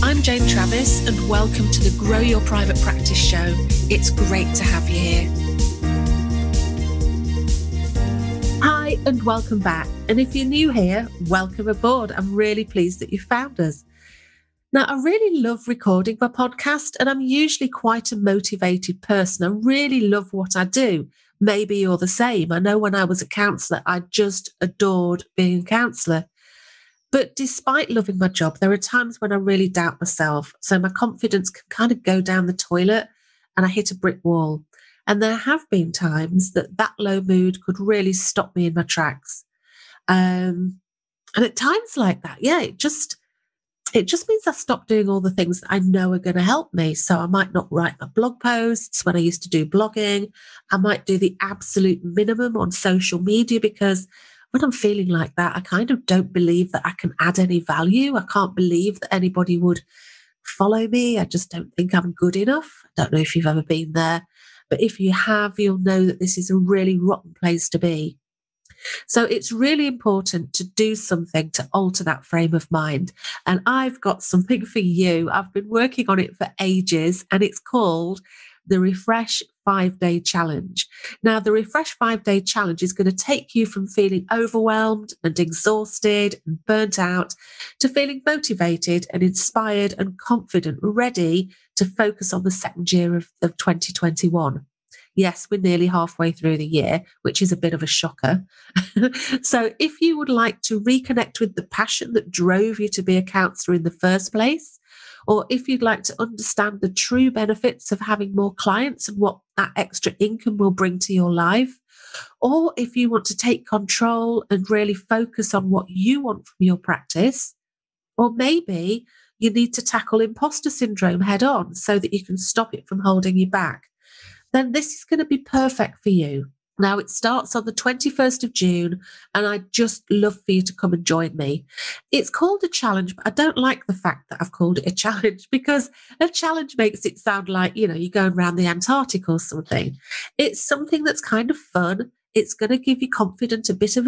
I'm Jane Travis and welcome to the Grow Your Private Practice show. It's great to have you here. Hi and welcome back. And if you're new here, welcome aboard. I'm really pleased that you found us. Now, I really love recording my podcast and I'm usually quite a motivated person. I really love what I do. Maybe you're the same. I know when I was a counsellor, I just adored being a counsellor. But despite loving my job, there are times when I really doubt myself. So my confidence can kind of go down the toilet and I hit a brick wall. And there have been times that low mood could really stop me in my tracks. And at times like that, it just means I stop doing all the things that I know are going to help me. So I might not write my blog posts when I used to do blogging. I might do the absolute minimum on social media because when I'm feeling like that, I kind of don't believe that I can add any value. I can't believe that anybody would follow me. I just don't think I'm good enough. I don't know if you've ever been there, but if you have, you'll know that this is a really rotten place to be. So it's really important to do something to alter that frame of mind. And I've got something for you. I've been working on it for ages and it's called the Refresh 5-Day Challenge. Now, the Refresh 5-Day Challenge is going to take you from feeling overwhelmed and exhausted and burnt out to feeling motivated and inspired and confident, ready to focus on the second year of 2021. Yes, we're nearly halfway through the year, which is a bit of a shocker. So if you would like to reconnect with the passion that drove you to be a counsellor in the first place, or if you'd like to understand the true benefits of having more clients and what that extra income will bring to your life, or if you want to take control and really focus on what you want from your practice, or maybe you need to tackle imposter syndrome head on so that you can stop it from holding you back, then this is going to be perfect for you. Now, it starts on the 21st of June, and I'd just love for you to come and join me. It's called a challenge, but I don't like the fact that I've called it a challenge because a challenge makes it sound like, you're going around the Antarctic or something. It's something that's kind of fun. It's going to give you confidence, a bit of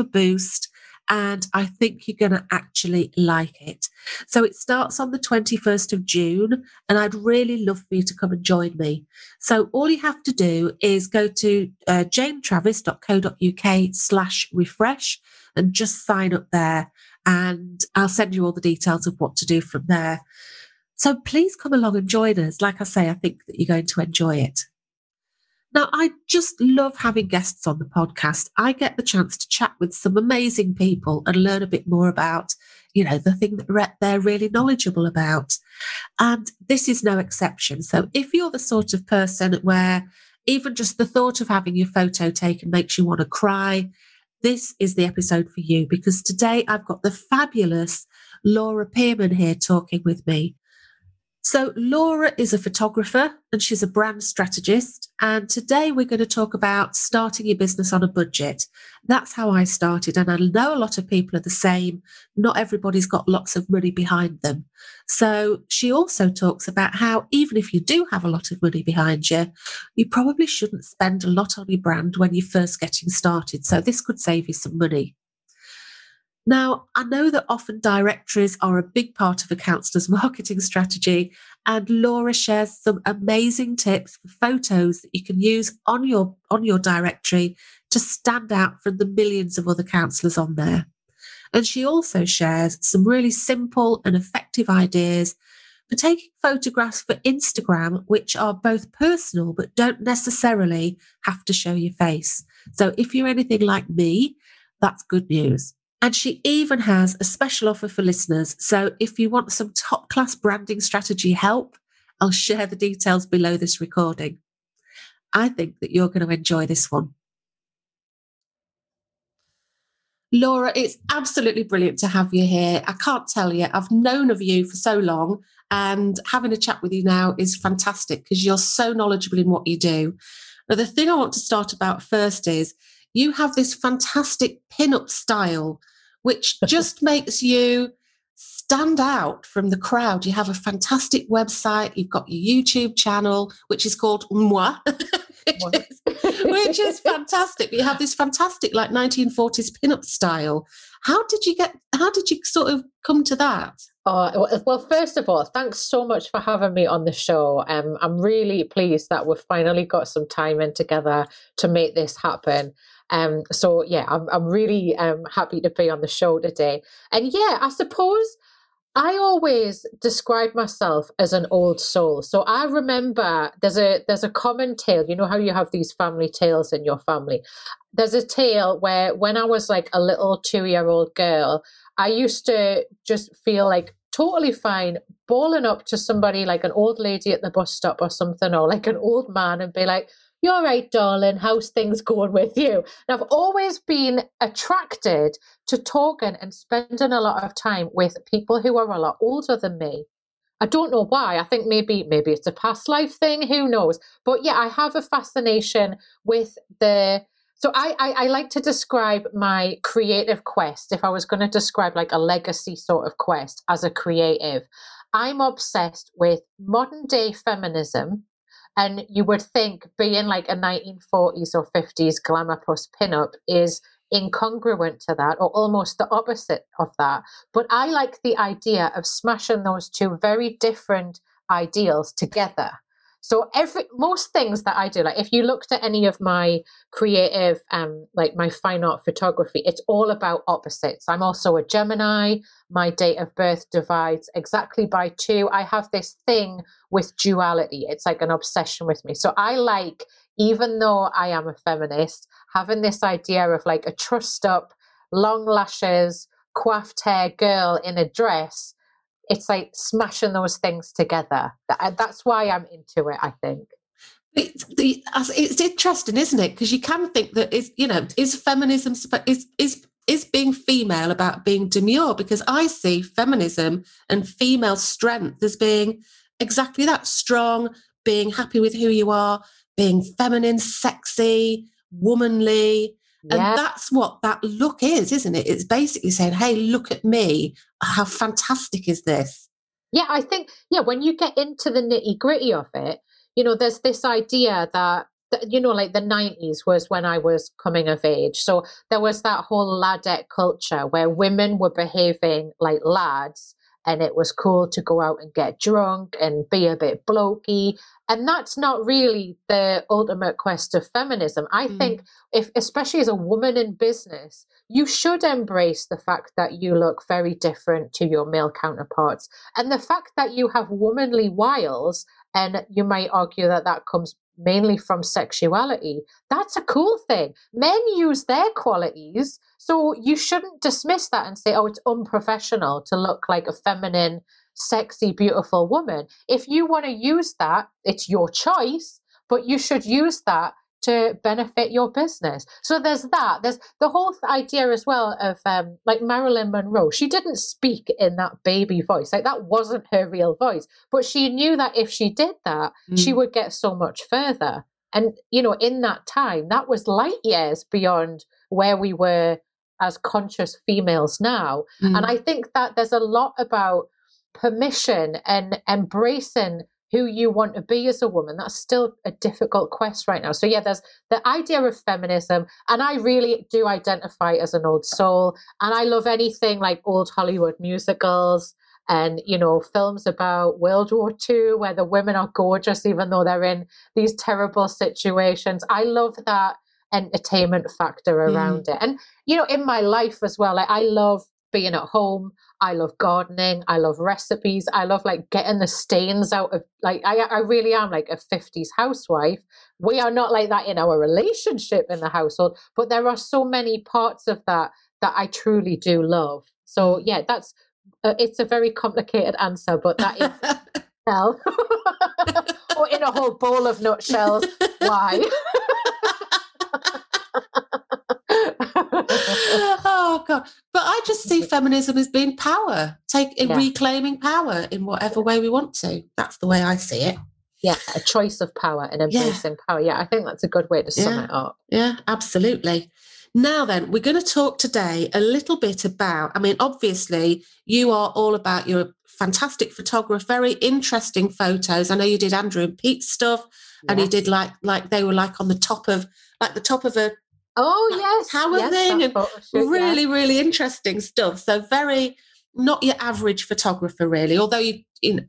a boost, and I think you're going to actually like it. So it starts on the 21st of June, and I'd really love for you to come and join me. So all you have to do is go to janetravis.co.uk/refresh and just sign up there, and I'll send you all the details of what to do from there. So please come along and join us. Like I say, I think that you're going to enjoy it. Now, I just love having guests on the podcast. I get the chance to chat with some amazing people and learn a bit more about, the thing that they're really knowledgeable about. And this is no exception. So if you're the sort of person where even just the thought of having your photo taken makes you want to cry, this is the episode for you, because today I've got the fabulous Laura Pearman here talking with me. So Laura is a photographer and she's a brand strategist. And today we're going to talk about starting your business on a budget. That's how I started. And I know a lot of people are the same. Not everybody's got lots of money behind them. So she also talks about how even if you do have a lot of money behind you, you probably shouldn't spend a lot on your brand when you're first getting started. So this could save you some money. Now, I know that often directories are a big part of a counsellor's marketing strategy, and Laura shares some amazing tips for photos that you can use on your directory to stand out from the millions of other counsellors on there. And she also shares some really simple and effective ideas for taking photographs for Instagram, which are both personal but don't necessarily have to show your face. So if you're anything like me, that's good news. And she even has a special offer for listeners. So if you want some top-class branding strategy help, I'll share the details below this recording. I think that you're going to enjoy this one. Laura, it's absolutely brilliant to have you here. I can't tell you, I've known of you for so long, and having a chat with you now is fantastic because you're so knowledgeable in what you do. Now, the thing I want to start about first is you have this fantastic pin-up style, which just makes you stand out from the crowd. You have a fantastic website. You've got your YouTube channel, which is called Mwah, which is fantastic. But you have this fantastic, like, 1940s pin-up style. How did you sort of come to that? Well, first of all, thanks so much for having me on the show. I'm really pleased that we've finally got some time in together to make this happen. So yeah, I'm really happy to be on the show today. And yeah, I suppose I always describe myself as an old soul. So I remember there's a common tale, you know how you have these family tales in your family. There's a tale where when I was like a little 2-year-old girl, I used to just feel like totally fine bawling up to somebody like an old lady at the bus stop or something, or like an old man, and be like, "You're all right, darling, how's things going with you?" And I've always been attracted to talking and spending a lot of time with people who are a lot older than me. I don't know why. I think maybe it's a past life thing. Who knows? But yeah, I have a fascination with the... So I like to describe my creative quest, if I was going to describe like a legacy sort of quest as a creative. I'm obsessed with modern day feminism. And you would think being like a 1940s or 50s glamour plus pinup is incongruent to that, or almost the opposite of that. But I like the idea of smashing those two very different ideals together. So most things that I do, like if you looked at any of my creative, like my fine art photography, it's all about opposites. I'm also a Gemini. My date of birth divides exactly by 2. I have this thing with duality. It's like an obsession with me. So I like, even though I am a feminist, having this idea of like a trussed up, long lashes, coiffed hair girl in a dress. It's like smashing those things together. That's why I'm into it, I think. It's interesting, isn't it? Because you can think that, is feminism, is being female about being demure? Because I see feminism and female strength as being exactly that, strong, being happy with who you are, being feminine, sexy, womanly. Yeah. And that's what that look is, isn't it? It's basically saying, hey, look at me. How fantastic is this? Yeah, I think, yeah, when you get into the nitty gritty of it, there's this idea that, like the 90s was when I was coming of age. So there was that whole ladette culture where women were behaving like lads, and it was cool to go out and get drunk and be a bit blokey. And that's not really the ultimate quest of feminism. I think, especially as a woman in business, you should embrace the fact that you look very different to your male counterparts. And the fact that you have womanly wiles, and you might argue that that comes mainly from sexuality, that's a cool thing. Men use their qualities, so you shouldn't dismiss that and say, oh, it's unprofessional to look like a feminine, sexy, beautiful woman. If you want to use that, it's your choice, but you should use that to benefit your business. So there's that. There's the whole idea as well of like Marilyn Monroe. She didn't speak in that baby voice. Like that wasn't her real voice. But she knew that if she did that, she would get so much further. And, in that time, that was light years beyond where we were as conscious females now. And I think that there's a lot about permission and embracing who you want to be as a woman. That's still a difficult quest right now. So yeah, there's the idea of feminism, and I really do identify as an old soul, and I love anything like old Hollywood musicals and, films about World War II where the women are gorgeous, even though they're in these terrible situations. I love that entertainment factor around it. And, in my life as well, like I love being at home. I love gardening. I love recipes. I love like getting the stains out of, like, I really am like a 50s housewife. We are not like that in our relationship in the household, but there are so many parts of that I truly do love. So yeah, that's, it's a very complicated answer, but that is, or in a whole bowl of nutshells, why? Oh God. But I just see feminism as being power, reclaiming power in whatever way we want to. That's the way I see it. Yeah, a choice of power and embracing power. Yeah, I think that's a good way to sum it up. Yeah, absolutely. Now then, we're going to talk today a little bit about, I mean, obviously you are all about your fantastic photographer, very interesting photos. I know you did Andrew and Pete's stuff, and you did like they were like on the top of, like the top of a tower thing, and really interesting stuff. So very, not your average photographer really, although you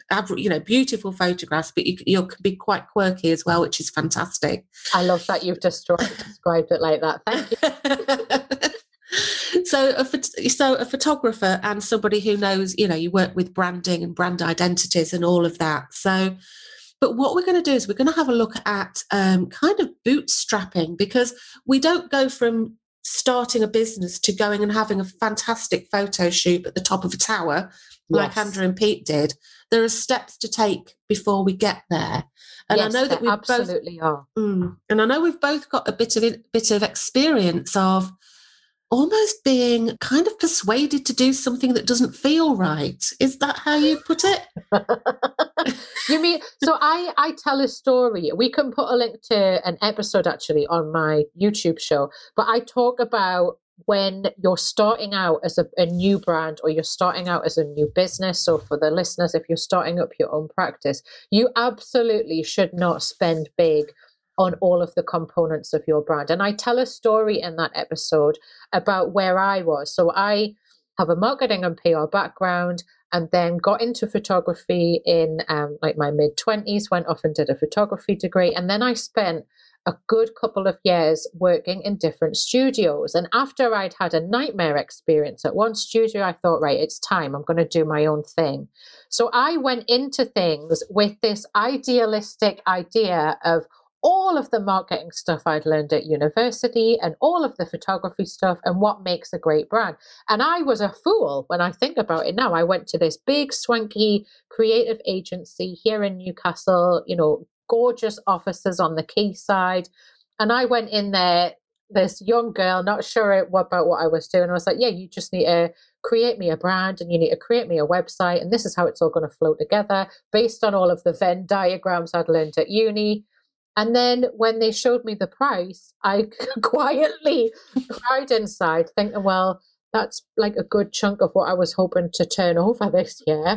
know, beautiful photographs, but you can be quite quirky as well, which is fantastic. I love that you've just described it like that. Thank you. So a photographer and somebody who knows, you know, you work with branding and brand identities and all of that. So, but what we're going to do is we're going to have a look at kind of bootstrapping, because we don't go from starting a business to going and having a fantastic photo shoot at the top of a tower like Andrew and Pete did. There are steps to take before we get there, and I know that we absolutely both are. And I know we've both got a bit of experience of almost being kind of persuaded to do something that doesn't feel right. Is that how you put it? You mean, so I tell a story. We can put a link to an episode actually on my YouTube show, but I talk about when you're starting out as a new brand, or you're starting out as a new business. So for the listeners, if you're starting up your own practice, you absolutely should not spend big on all of the components of your brand. And I tell a story in that episode about where I was. So I have a marketing and PR background, and then got into photography in like my mid-20s, went off and did a photography degree. And then I spent a good couple of years working in different studios. And after I'd had a nightmare experience at one studio, I thought, right, it's time. I'm going to do my own thing. So I went into things with this idealistic idea of all of the marketing stuff I'd learned at university and all of the photography stuff and what makes a great brand. And I was a fool when I think about it now. I went to this big, swanky creative agency here in Newcastle, you know, gorgeous offices on the quayside. And I went in there, this young girl, not sure about what I was doing. I was like, yeah, you just need to create me a brand, and you need to create me a website. And this is how it's all going to flow together based on all of the Venn diagrams I'd learned at uni. And then when they showed me the price, I quietly cried inside, thinking, well, that's like a good chunk of what I was hoping to turn over this year.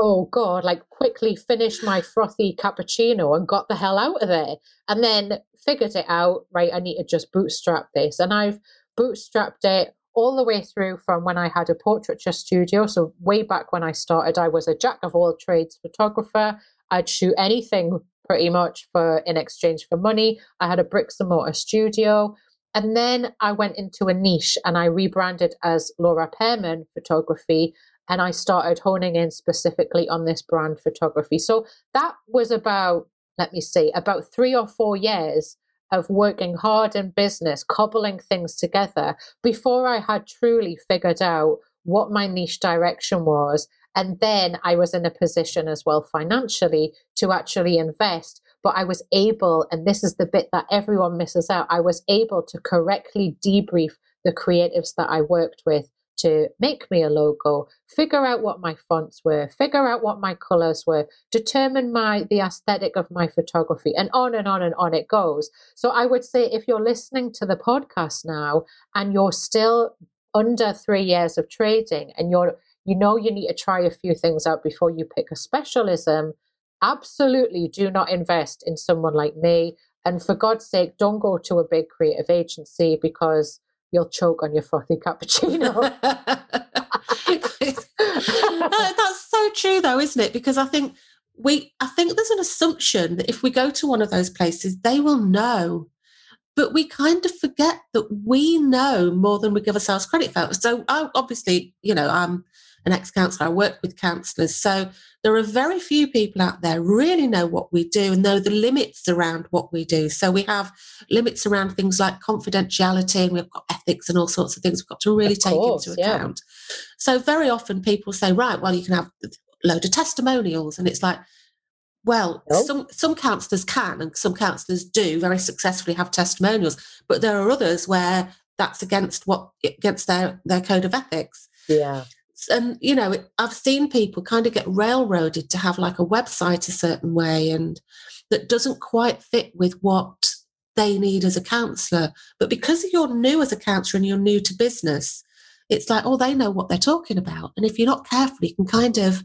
Oh, God, like quickly finished my frothy cappuccino and got the hell out of there. And then figured it out, right, I need to just bootstrap this. And I've bootstrapped it all the way through from when I had a portraiture studio. So way back when I started, I was a jack of all trades photographer. I'd shoot anything pretty much in exchange for money. I had a bricks and mortar studio. And then I went into a niche and I rebranded as Laura Pearman Photography. And I started honing in specifically on this brand photography. So that was about, let me see, about 3 or 4 years of working hard in business, cobbling things together before I had truly figured out what my niche direction was. And then I was in a position as well financially to actually invest, but I was able, and this is the bit that everyone misses out, I was able to correctly debrief the creatives that I worked with to make me a logo, figure out what my fonts were, figure out what my colors were, determine the aesthetic of my photography, and on and on and on it goes. So I would say if you're listening to the podcast now and you're still under 3 years of trading and you need to try a few things out before you pick a specialism, absolutely do not invest in someone like me. And for God's sake, don't go to a big creative agency, because you'll choke on your frothy cappuccino. That's so true though, isn't it? Because I think there's an assumption that if we go to one of those places, they will know. But we kind of forget that we know more than we give ourselves credit for. So obviously, you know, I'm an ex-counsellor. I work with counsellors. So there are very few people out there really know what we do and know the limits around what we do. So we have limits around things like confidentiality, and we've got ethics and all sorts of things we've got to really take into account. So very often people say, right, well, you can have a load of testimonials. And it's like, well, some counsellors can, and some counsellors do very successfully have testimonials, but there are others where that's against their code of ethics. Yeah. And, you know, I've seen people kind of get railroaded to have like a website a certain way, and that doesn't quite fit with what they need as a counsellor. But because you're new as a counsellor and you're new to business, it's like, oh, they know what they're talking about. And if you're not careful, you can kind of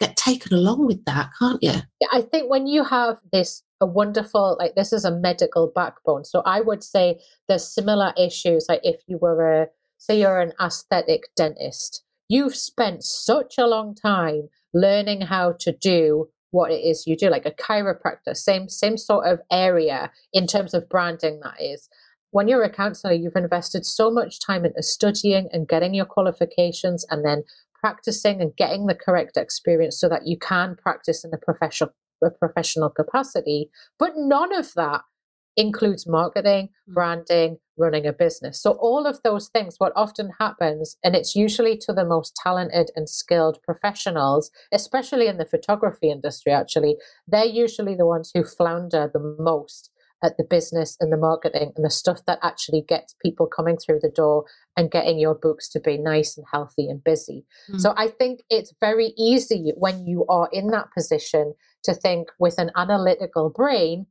get taken along with that, can't you? Yeah, I think when you have this, a wonderful, like, this is a medical backbone. So I would say there's similar issues. Like if you were say you're an aesthetic dentist, you've spent such a long time learning how to do what it is you do, like a chiropractor, same sort of area in terms of branding, that is. When you're a counsellor, you've invested so much time into studying and getting your qualifications and then practicing and getting the correct experience so that you can practice in a professional capacity. But none of that includes marketing, branding, running a business. So all of those things, what often happens, and it's usually to the most talented and skilled professionals, especially in the photography industry, actually, they're usually the ones who flounder the most at the business and the marketing and the stuff that actually gets people coming through the door and getting your books to be nice and healthy and busy. Mm. So I think it's very easy when you are in that position to think with an analytical brain,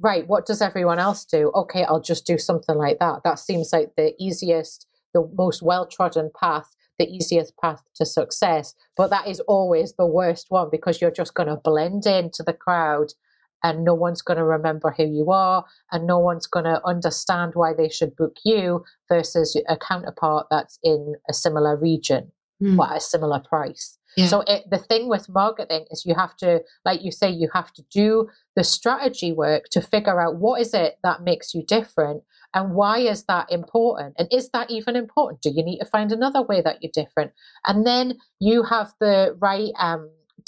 right, what does everyone else do? Okay, I'll just do something like that. That seems like the easiest, the most well-trodden path, the easiest path to success. But that is always the worst one because you're just going to blend into the crowd and no one's going to remember who you are and no one's going to understand why they should book you versus a counterpart that's in a similar region or at a similar price. Yeah. So the thing with marketing is you have to, like you say, you have to do the strategy work to figure out what is it that makes you different and why is that important? And is that even important? Do you need to find another way that you're different? And then you have the right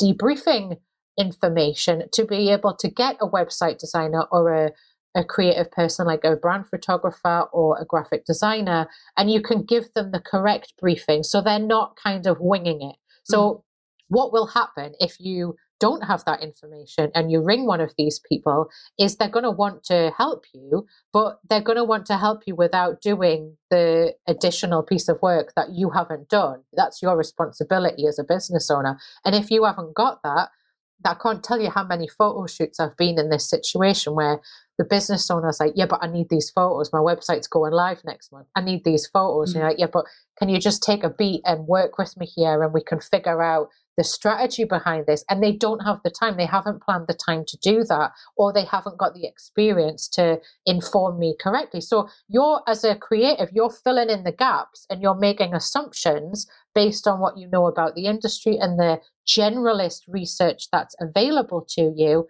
debriefing information to be able to get a website designer or a creative person like a brand photographer or a graphic designer, and you can give them the correct briefing so they're not kind of winging it. So what will happen if you don't have that information and you ring one of these people is they're going to want to help you, but they're going to want to help you without doing the additional piece of work that you haven't done. That's your responsibility as a business owner. And if you haven't got that, I can't tell you how many photo shoots I've been in this situation where the business owner's like, yeah, but I need these photos. My website's going live next month. I need these photos. Mm-hmm. And you're like, yeah, but can you just take a beat and work with me here and we can figure out the strategy behind this? And they don't have the time. They haven't planned the time to do that, or they haven't got the experience to inform me correctly. So you're, as a creative, you're filling in the gaps and you're making assumptions based on what you know about the industry and the generalist research that's available to you.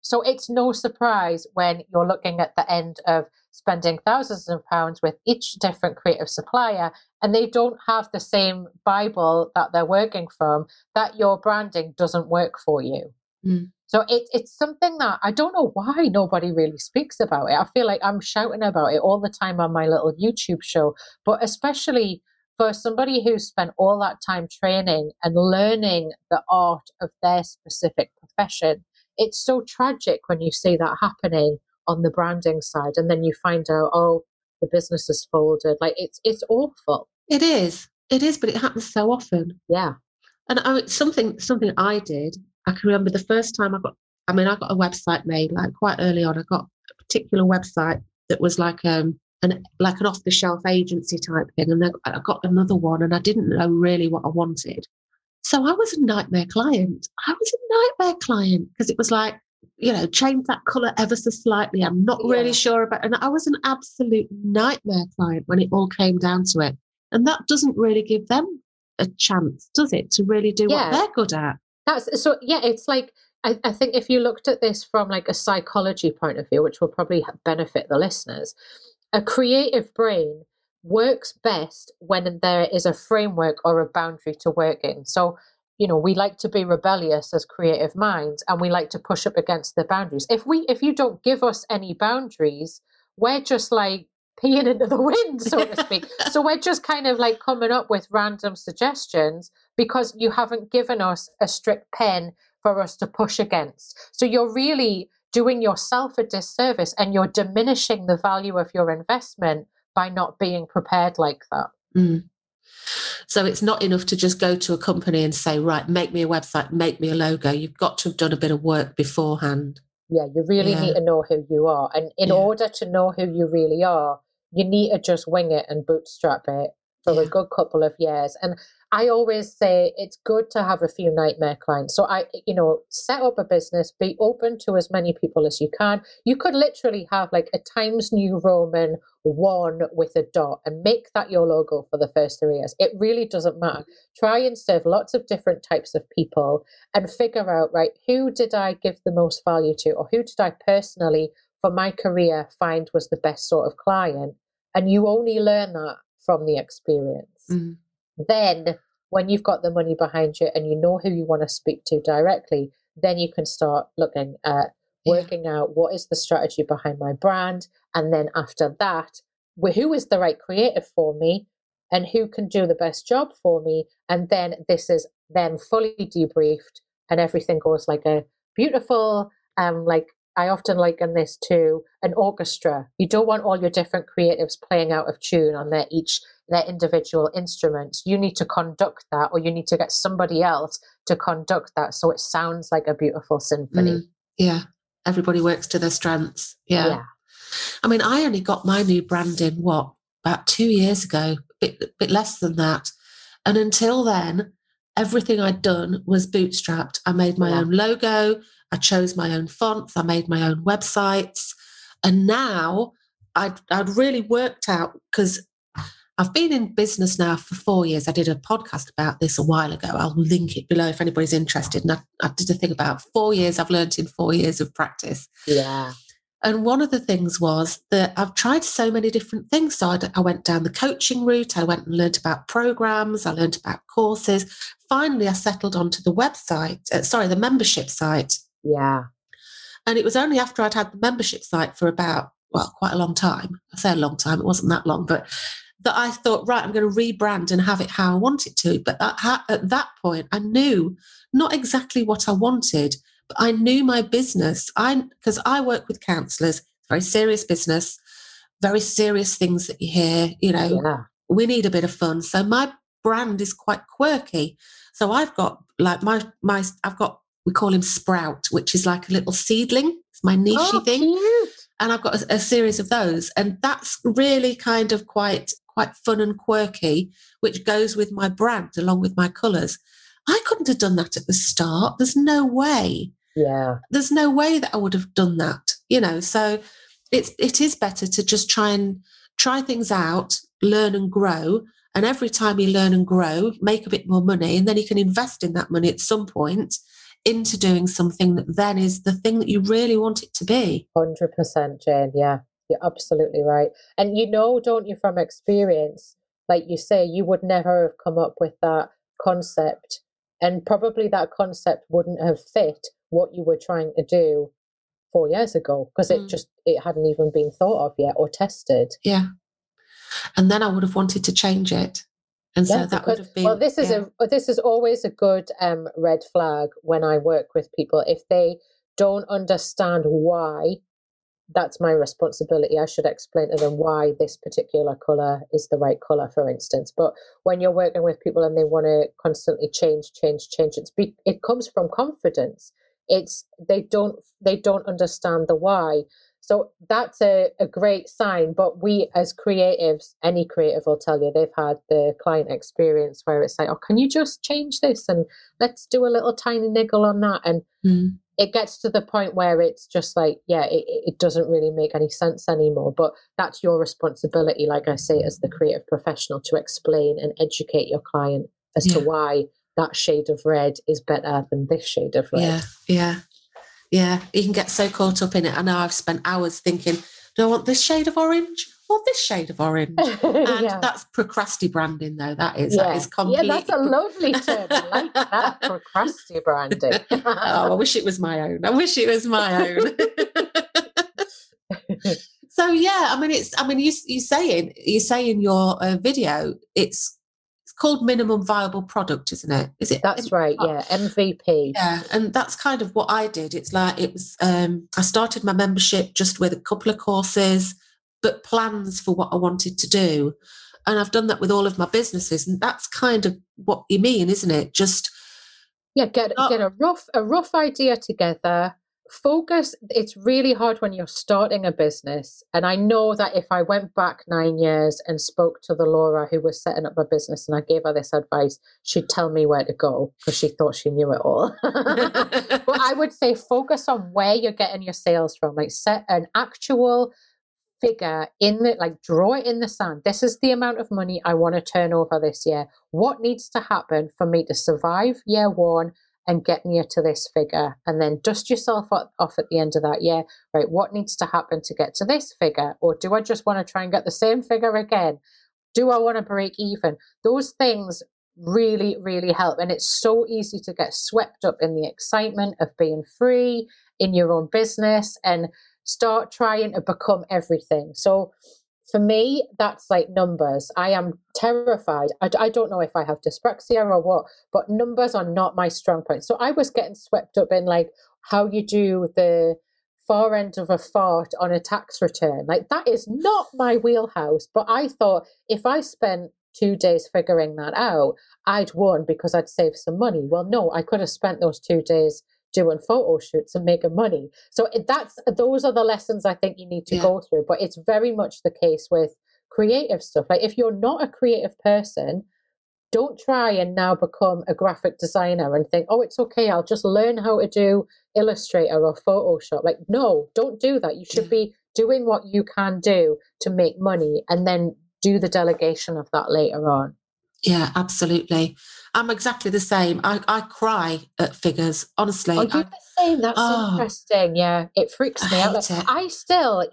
So it's no surprise when you're looking at the end of spending thousands of pounds with each different creative supplier and they don't have the same Bible that they're working from, that your branding doesn't work for you. Mm. So it's something that I don't know why nobody really speaks about it. I feel like I'm shouting about it all the time on my little YouTube show, but especially for somebody who spent all that time training and learning the art of their specific profession, it's so tragic when you see that happening on the branding side. And then you find out, oh, the business is folded. Like it's awful. It is, but it happens so often. Yeah. And it's something I did. I can remember the first time I got a website made, like quite early on. I got a particular website that was like an off-the-shelf agency type thing. And then I got another one and I didn't know really what I wanted. So I was a nightmare client. Because it was like, you know, change that colour ever so slightly. I'm not really sure about, and I was an absolute nightmare client when it all came down to it. And that doesn't really give them a chance, does it, to really do what they're good at? It's like, I think if you looked at this from like a psychology point of view, which will probably benefit the listeners, a creative brain works best when there is a framework or a boundary to work in. So, you know, we like to be rebellious as creative minds and we like to push up against the boundaries. If you don't give us any boundaries, we're just like peeing into the wind, so to speak. So we're just kind of like coming up with random suggestions because you haven't given us a strict pen for us to push against. So you're really doing yourself a disservice and you're diminishing the value of your investment by not being prepared like that. Mm. So it's not enough to just go to a company and say, right, make me a website, make me a logo. You've got to have done a bit of work beforehand. Yeah, you really need to know who you are. And in order to know who you really are, you need to just wing it and bootstrap it for a good couple of years. And I always say it's good to have a few nightmare clients. So set up a business, be open to as many people as you can. You could literally have like a Times New Roman 1 with a dot and make that your logo for the first 3 years. It really doesn't matter. Try and serve lots of different types of people and figure out, right, who did I give the most value to, or who did I personally for my career find was the best sort of client? And you only learn that from the experience. Mm-hmm. Then when you've got the money behind you and you know who you want to speak to directly, then you can start looking at working out what is the strategy behind my brand. And then after that, who is the right creative for me and who can do the best job for me? And then this is then fully debriefed and everything goes like a beautiful, I often liken this to an orchestra. You don't want all your different creatives playing out of tune on their individual instruments. You need to conduct that, or you need to get somebody else to conduct that so it sounds like a beautiful symphony. Mm, yeah. Everybody works to their strengths. Yeah. Yeah. I mean, I only got my new brand in, about 2 years ago, a bit less than that. And until then, everything I'd done was bootstrapped. I made my own logo. I chose my own fonts. I made my own websites. And now I'd really worked out, because I've been in business now for 4 years. I did a podcast about this a while ago. I'll link it below if anybody's interested. And I did a thing about 4 years. I've learned in 4 years of practice. Yeah. And one of the things was that I've tried so many different things. So I went down the coaching route. I went and learned about programs. I learned about courses. Finally, I settled onto the the membership site. Yeah. And it was only after I'd had the membership site for quite a long time. I say a long time, it wasn't that long, but that I thought, right, I'm going to rebrand and have it how I want it to. But at that point, I knew not exactly what I wanted, but I knew my business. Because I work with counsellors, very serious business, very serious things that you hear, we need a bit of fun. So my brand is quite quirky. So I've got we call him Sprout, which is like a little seedling. It's my niche thing. Cute. And I've got a series of those. And that's really kind of quite fun and quirky, which goes with my brand along with my colours. I couldn't have done that at the start. There's no way. Yeah. There's no way that I would have done that, So it is better to just try things out, learn and grow. And every time you learn and grow, make a bit more money, and then you can invest in that money at some point into doing something that then is the thing that you really want it to be. 100%, Jane. Yeah, you're absolutely right. And don't you, from experience, like you say, you would never have come up with that concept, and probably that concept wouldn't have fit what you were trying to do 4 years ago, because it hadn't even been thought of yet or tested. Yeah. And then I would have wanted to change it. And so that would have been. Well, this is always a good red flag when I work with people. If they don't understand why, that's my responsibility. I should explain to them why this particular colour is the right colour, for instance. But when you're working with people and they want to constantly change, it comes from confidence. It's they don't understand the why. So that's a great sign. But we as creatives, any creative will tell you, they've had the client experience where it's like, oh, can you just change this? And let's do a little tiny niggle on that. And it gets to the point where it's just like, it doesn't really make any sense anymore. But that's your responsibility, like I say, as the creative professional, to explain and educate your client as to why that shade of red is better than this shade of red. Yeah, you can get so caught up in it. I know I've spent hours thinking, do I want this shade of orange or this shade of orange? And that's procrasti branding, though. That is complete. Yeah, that's a lovely term. I like that, procrasti branding. I wish it was my own. So you say in your video, it's called minimum viable product, isn't it? Is it? That's right. Yeah. MVP. Yeah. And that's kind of what I did. It's like, I started my membership just with a couple of courses, but plans for what I wanted to do. And I've done that with all of my businesses. And that's kind of what you mean, isn't it? Just get a rough idea together. Focus. It's really hard when you're starting a business. And I know that if I went back 9 years and spoke to the Laura who was setting up my business and I gave her this advice, she'd tell me where to go because she thought she knew it all. But I would say focus on where you're getting your sales from. Like set an actual figure in the, like draw it in the sand. This is the amount of money I want to turn over this year. What needs to happen for me to survive year one and get near to this figure? And then dust yourself off at the end of that year. Right, what needs to happen to get to this figure? Or do I just want to try and get the same figure again? Do I want to break even? Those things really, really help. And it's so easy to get swept up in the excitement of being free in your own business and start trying to become everything. So for me, that's like numbers. I am terrified. I don't know if I have dyspraxia or what, but numbers are not my strong point. So I was getting swept up in like how you do the far end of a fart on a tax return. Like that is not my wheelhouse. But I thought if I spent 2 days figuring that out, I'd won because I'd saved some money. Well, no, I could have spent those 2 days doing photo shoots and making money. So those are the lessons I think you need to go through. But it's very much the case with creative stuff. Like if you're not a creative person, don't try and now become a graphic designer and think, oh, it's okay, I'll just learn how to do Illustrator or Photoshop. Like, no, don't do that. You should be doing what you can do to make money and then do the delegation of that later on. Yeah, absolutely. I'm exactly the same. I cry at figures, honestly. Oh, you're the same. That's interesting. Yeah, it freaks me out. I still,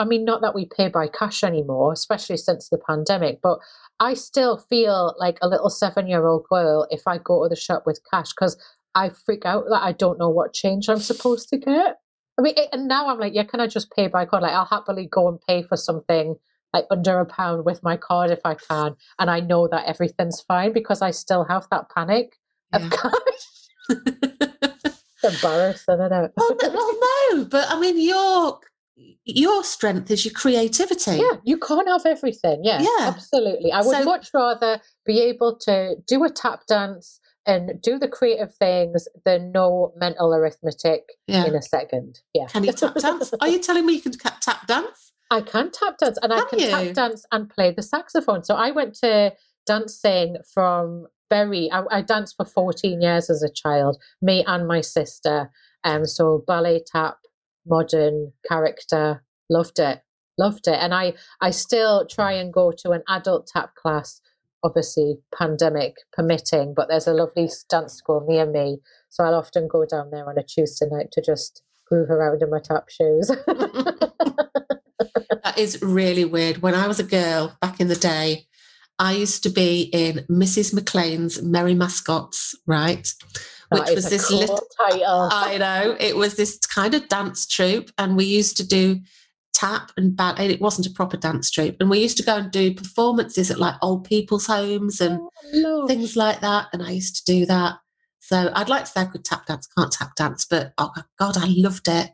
not that we pay by cash anymore, especially since the pandemic, but I still feel like a little 7-year-old girl if I go to the shop with cash because I freak out that I don't know what change I'm supposed to get. I mean, and now I'm like, yeah, can I just pay by card? Like, I'll happily go and pay for something like under £1 with my card if I can. And I know that everything's fine because I still have that panic of cash. It's embarrassing, isn't it? Well, no, but I mean, your strength is your creativity. Yeah, you can't have everything. Yeah. Absolutely. I would much rather be able to do a tap dance and do the creative things than no mental arithmetic in a second. Yeah. Can you tap dance? Are you telling me you can tap dance? I can tap dance tap dance and play the saxophone. So I went to dancing from Bury. I danced for 14 years as a child, me and my sister. So ballet, tap, modern, character, loved it. And I still try and go to an adult tap class, obviously pandemic permitting, but there's a lovely dance school near me. So I'll often go down there on a Tuesday night to just groove around in my tap shoes. That is really weird. When I was a girl back in the day, I used to be in Mrs McLean's Merry Mascots, right? That which was this cool little title. I know, it was this kind of dance troupe, and we used to do tap and ballet. It wasn't a proper dance troupe, and we used to go and do performances at like old people's homes and things like that. And I used to do that. So I'd like to say I could tap dance, can't tap dance, but oh God, I loved it.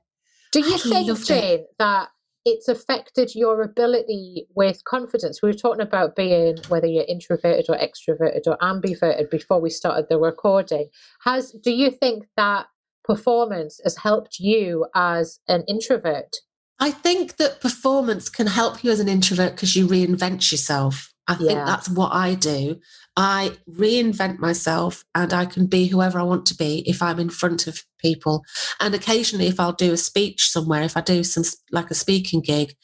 Do you think, Jane, that it's affected your ability with confidence? We were talking about being, whether you're introverted or extroverted or ambiverted before we started the recording. Do you think that performance has helped you as an introvert? I think that performance can help you as an introvert because you reinvent yourself. I think that's what I do. I reinvent myself and I can be whoever I want to be if I'm in front of people. And occasionally if I'll do a speech somewhere, if I do some like a speaking gig,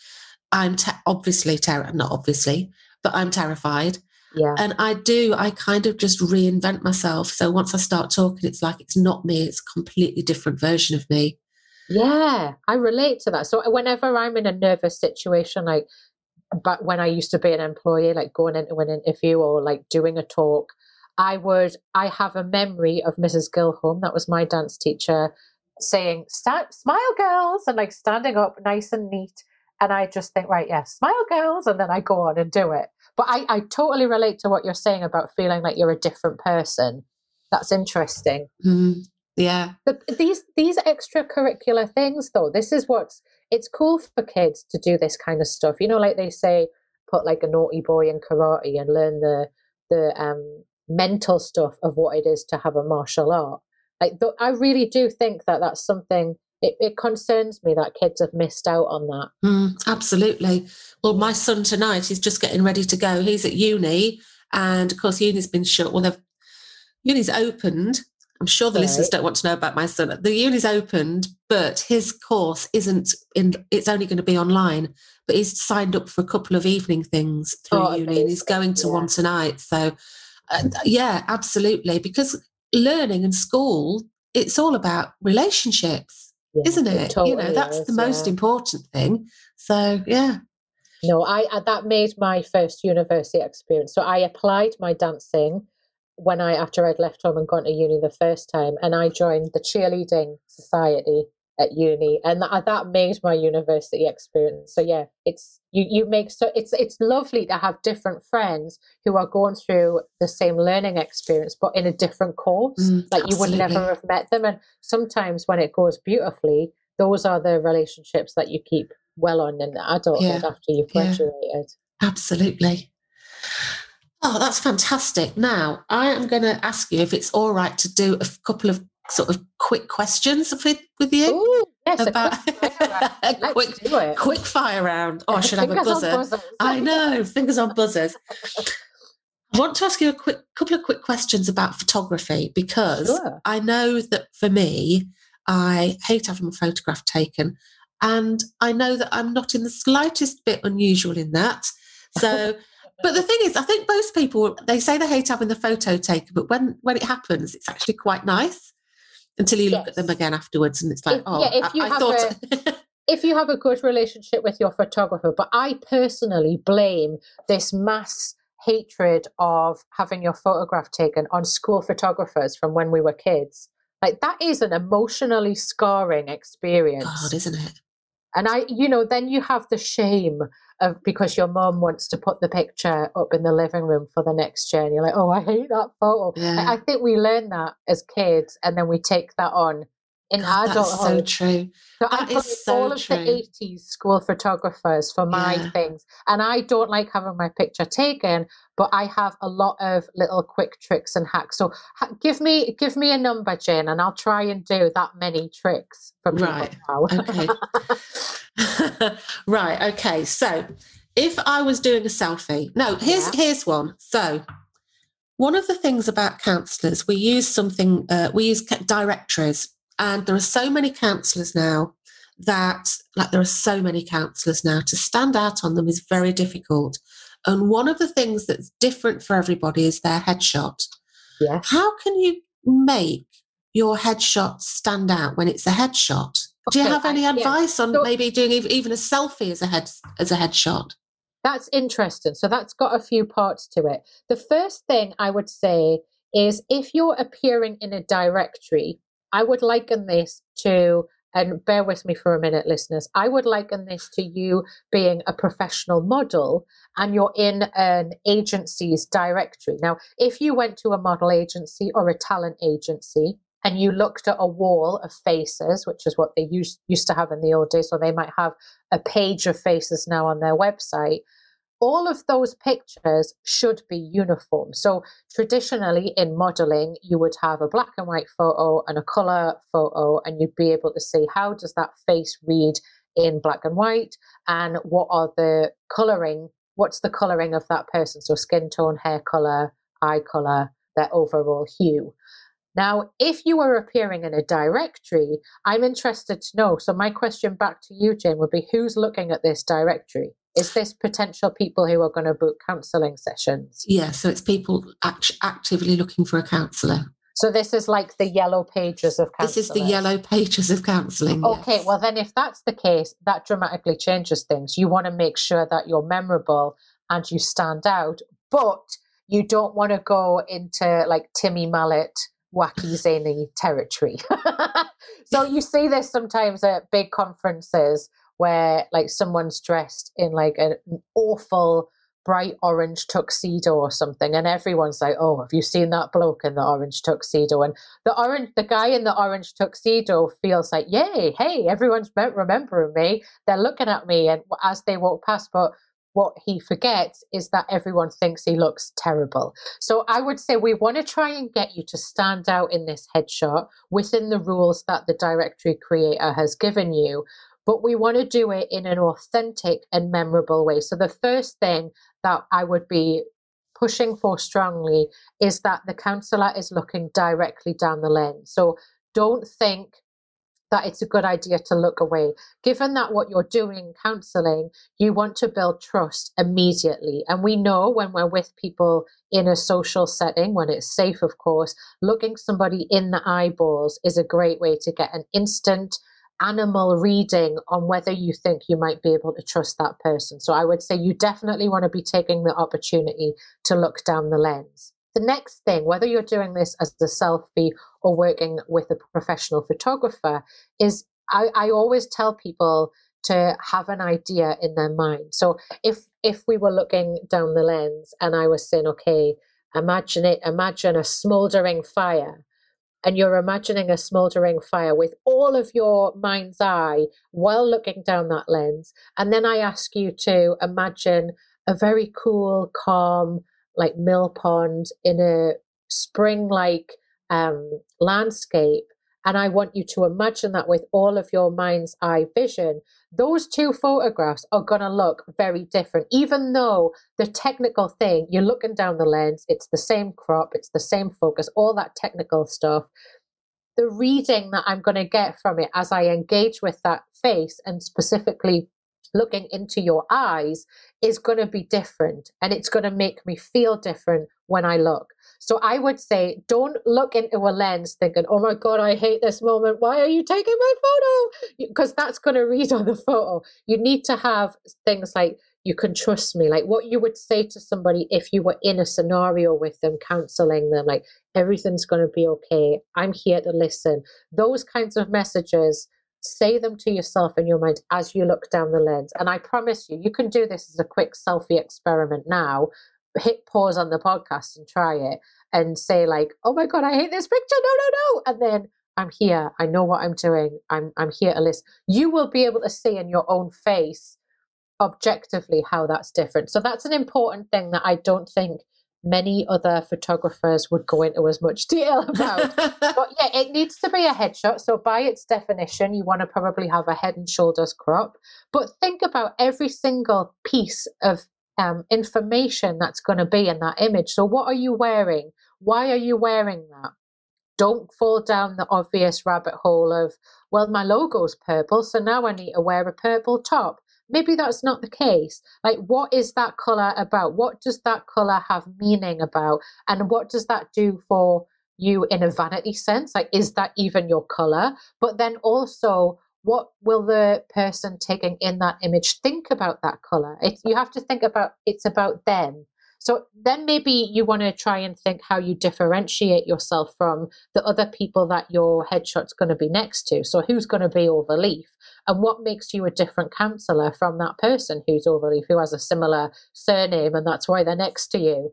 I'm I'm terrified. Yeah. And I kind of just reinvent myself. So once I start talking, it's like, it's not me, it's a completely different version of me. Yeah, I relate to that. So whenever I'm in a nervous situation, like, but when I used to be an employee, like going into an interview or like doing a talk, I have a memory of Mrs. Gilholm, that was my dance teacher, saying, smile girls, and like standing up nice and neat. And I just think, right, yes, yeah, smile girls. And then I go on and do it. But I totally relate to what you're saying about feeling like you're a different person. That's interesting. Mm-hmm. Yeah. But these extracurricular things, though, this is what's it's cool for kids to do this kind of stuff. You know, like they say, put like a naughty boy in karate and learn the mental stuff of what it is to have a martial art. Like, I really do think that that's something, it concerns me that kids have missed out on that. Absolutely. Well, my son tonight, he's just getting ready to go. He's at uni, and of course uni's been shut. Well, uni's opened. I'm sure the listeners don't want to know about my son. The uni's opened, but his course it's only going to be online, but he's signed up for a couple of evening things through uni, and he's going to one tonight. So absolutely, because learning in school, it's all about relationships, isn't it? Totally, you know, that's the most important thing. So that made my first university experience. So I applied my dancing after I'd left home and gone to uni the first time, and I joined the cheerleading society at uni, and that made my university experience. So yeah, it's lovely to have different friends who are going through the same learning experience but in a different course. Like, you would never have met them, and sometimes when it goes beautifully, those are the relationships that you keep well on in the adulthood after you've graduated. Absolutely. Oh, that's fantastic. Now, I am going to ask you if it's all right to do a couple of sort of quick questions with you. Ooh, yes, about a quick fire round. Oh, I should have a buzzer. I know, fingers on buzzers. I want to ask you a couple of quick questions about photography, because I know that for me, I hate having a photograph taken, and I know that I'm not in the slightest bit unusual in that. So. But the thing is, I think most people, they say they hate having the photo taken, but when it happens, it's actually quite nice until you look at them again afterwards, and it's like, if you have a good relationship with your photographer. But I personally blame this mass hatred of having your photograph taken on school photographers from when we were kids. Like, that is an emotionally scarring experience. God, isn't it? And then you have the shame of, because your mum wants to put the picture up in the living room for the next year, and you're like, oh, I hate that photo. Yeah. I think we learn that as kids, and then we take that on in adulthood. That's so true. So I put all of the 80s school photographers for my things, and I don't like having my picture taken, but I have a lot of little quick tricks and hacks. So give me a number, Jane, and I'll try and do that many tricks for people. Right. Okay. Right. Okay. So if I was doing a selfie, here's one. So one of the things about counsellors, we use directories, and there are so many counsellors now to stand out on them is very difficult. And one of the things that's different for everybody is their headshot. Yeah. How can you make your headshot stand out when it's a headshot? Okay. Do you have any advice on maybe doing even a selfie as a headshot? That's interesting. So that's got a few parts to it. The first thing I would say is, if you're appearing in a directory, I would liken this to, and bear with me for a minute, listeners, I would liken this to you being a professional model and you're in an agency's directory. Now, if you went to a model agency or a talent agency and you looked at a wall of faces, which is what they used to have in the old days, or they might have a page of faces now on their website, all of those pictures should be uniform. So traditionally in modeling, you would have a black and white photo and a color photo, and you'd be able to see, how does that face read in black and white, and what's the coloring of that person? So skin tone, hair color, eye color, their overall hue. Now, if you were appearing in a directory, I'm interested to know. So my question back to you, Jane, would be, who's looking at this directory? Is this potential people who are going to book counselling sessions? Yeah, so it's people actively looking for a counsellor. So this is like the yellow pages of counselling. Okay, yes. Well then, if that's the case, that dramatically changes things. You want to make sure that you're memorable and you stand out, but you don't want to go into like Timmy Mallet, wacky zany territory. So you see this sometimes at big conferences, where like someone's dressed in like an awful bright orange tuxedo or something, and everyone's like, oh, have you seen that bloke in the orange tuxedo? And the guy in the orange tuxedo feels like, yay, hey, everyone's remembering me, they're looking at me, and as they walk past. But what he forgets is that everyone thinks he looks terrible. So I would say we want to try and get you to stand out in this headshot within the rules that the directory creator has given you, but we want to do it in an authentic and memorable way. So the first thing that I would be pushing for strongly is that the counsellor is looking directly down the lens. So don't think that it's a good idea to look away. Given that what you're doing, counselling, you want to build trust immediately. And we know when we're with people in a social setting, when it's safe, of course, looking somebody in the eyeballs is a great way to get an instant animal reading on whether you think you might be able to trust that person. So I would say you definitely want to be taking the opportunity to look down the lens. The next thing, whether you're doing this as a selfie or working with a professional photographer, is I always tell people to have an idea in their mind. So if we were looking down the lens and I was saying, okay, imagine a smoldering fire, and you're imagining a smoldering fire with all of your mind's eye while looking down that lens. And then I ask you to imagine a very cool, calm, like mill pond in a spring-like landscape, and I want you to imagine that with all of your mind's eye vision. Those two photographs are going to look very different, even though the technical thing, you're looking down the lens, it's the same crop, it's the same focus, all that technical stuff. The reading that I'm going to get from it as I engage with that face and specifically looking into your eyes is going to be different, and it's going to make me feel different when I look. So I would say, don't look into a lens thinking, oh my God, I hate this moment, why are you taking my photo? Because that's going to read on the photo. You need to have things like, you can trust me, like what you would say to somebody if you were in a scenario with them, counseling them, like everything's going to be okay, I'm here to listen. Those kinds of messages, say them to yourself in your mind as you look down the lens. And I promise you, you can do this as a quick selfie experiment now. Hit pause on the podcast and try it and say like, oh my God, I hate this picture. No. And then I'm here. I know what I'm doing. I'm here to listen. You will be able to see in your own face objectively how that's different. So that's an important thing that I don't think many other photographers would go into as much detail about. But yeah, it needs to be a headshot. So by its definition, you want to probably have a head and shoulders crop. But think about every single piece of information that's going to be in that image. So what are you wearing? Why are you wearing that? Don't fall down the obvious rabbit hole of, well, my logo's purple, so now I need to wear a purple top. Maybe that's not the case. Like, what is that color about? What does that color have meaning about? And what does that do for you in a vanity sense? Like, is that even your color? But then also, what will the person taking in that image think about that color? You have to think about, it's about them. So then maybe you want to try and think how you differentiate yourself from the other people that your headshot's going to be next to. So who's going to be over leaf? And what makes you a different counsellor from that person who's over leaf, who has a similar surname, and that's why they're next to you?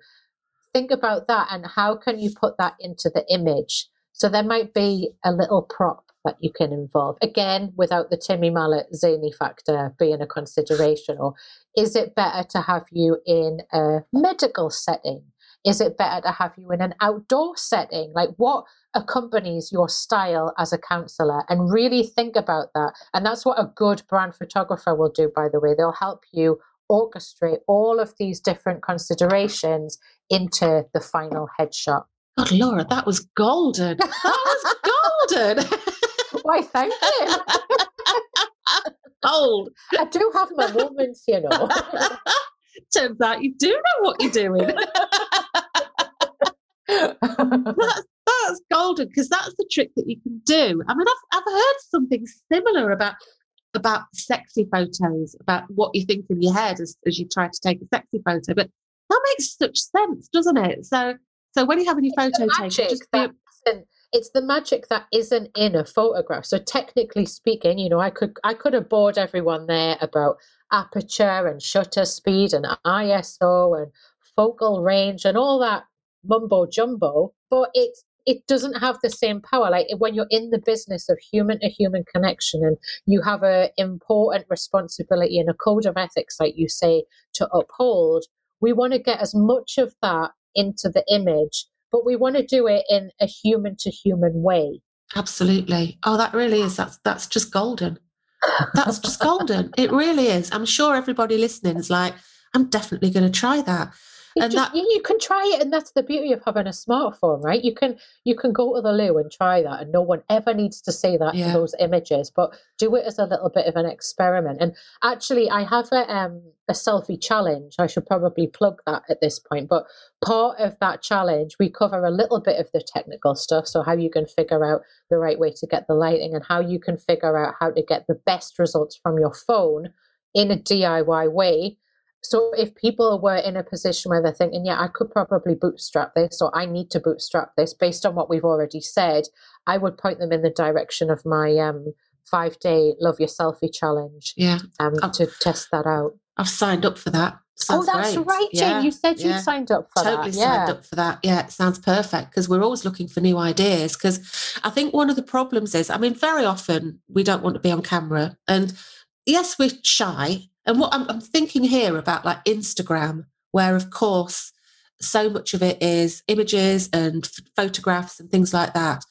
Think about that, and how can you put that into the image? So there might be a little prop that you can involve, again, without the Timmy Mallet zany factor being a consideration. Or is it better to have you in a medical setting? Is it better to have you in an outdoor setting? Like, what accompanies your style as a counsellor? And really think about that. And that's what a good brand photographer will do, by the way. They'll help you orchestrate all of these different considerations into the final headshot. God, Laura, that was golden. Why, thank you. Bold. I do have my moments, you know. Turns out you do know what you're doing. That's golden, because that's the trick that you can do. I mean, I've heard something similar about sexy photos, about what you think in your head as you try to take a sexy photo. But that makes such sense, doesn't it? So when you're having your photo taken, it's the magic that isn't in a photograph. So technically speaking, you know, I could have bored everyone there about aperture and shutter speed and ISO and focal range and all that mumbo jumbo, but it doesn't have the same power. Like when you're in the business of human to human connection and you have an important responsibility and a code of ethics, like you say, to uphold, we want to get as much of that into the image, but we want to do it in a human to human way. Absolutely. Oh, that really is. That's just golden. That's just golden. It really is. I'm sure everybody listening is like, I'm definitely going to try that. And just, you can try it, and that's the beauty of having a smartphone, right? You can go to the loo and try that, and no one ever needs to see that in those images, but do it as a little bit of an experiment. And actually, I have a selfie challenge. I should probably plug that at this point, but part of that challenge, we cover a little bit of the technical stuff, so how you can figure out the right way to get the lighting and how you can figure out how to get the best results from your phone in a DIY way. So if people were in a position where they're thinking, yeah, I could probably bootstrap this, or I need to bootstrap this based on what we've already said, I would point them in the direction of my 5-day Love Your Selfie Challenge to test that out. I've signed up for that. Sounds that's great. Right, Jane. Yeah, you said you signed up for that. Totally signed up for that. Yeah, it sounds perfect because we're always looking for new ideas, because I think one of the problems is, I mean, very often we don't want to be on camera. And yes, we're shy. And what I'm thinking here about, like Instagram, where, of course, so much of it is images and photographs and things like that.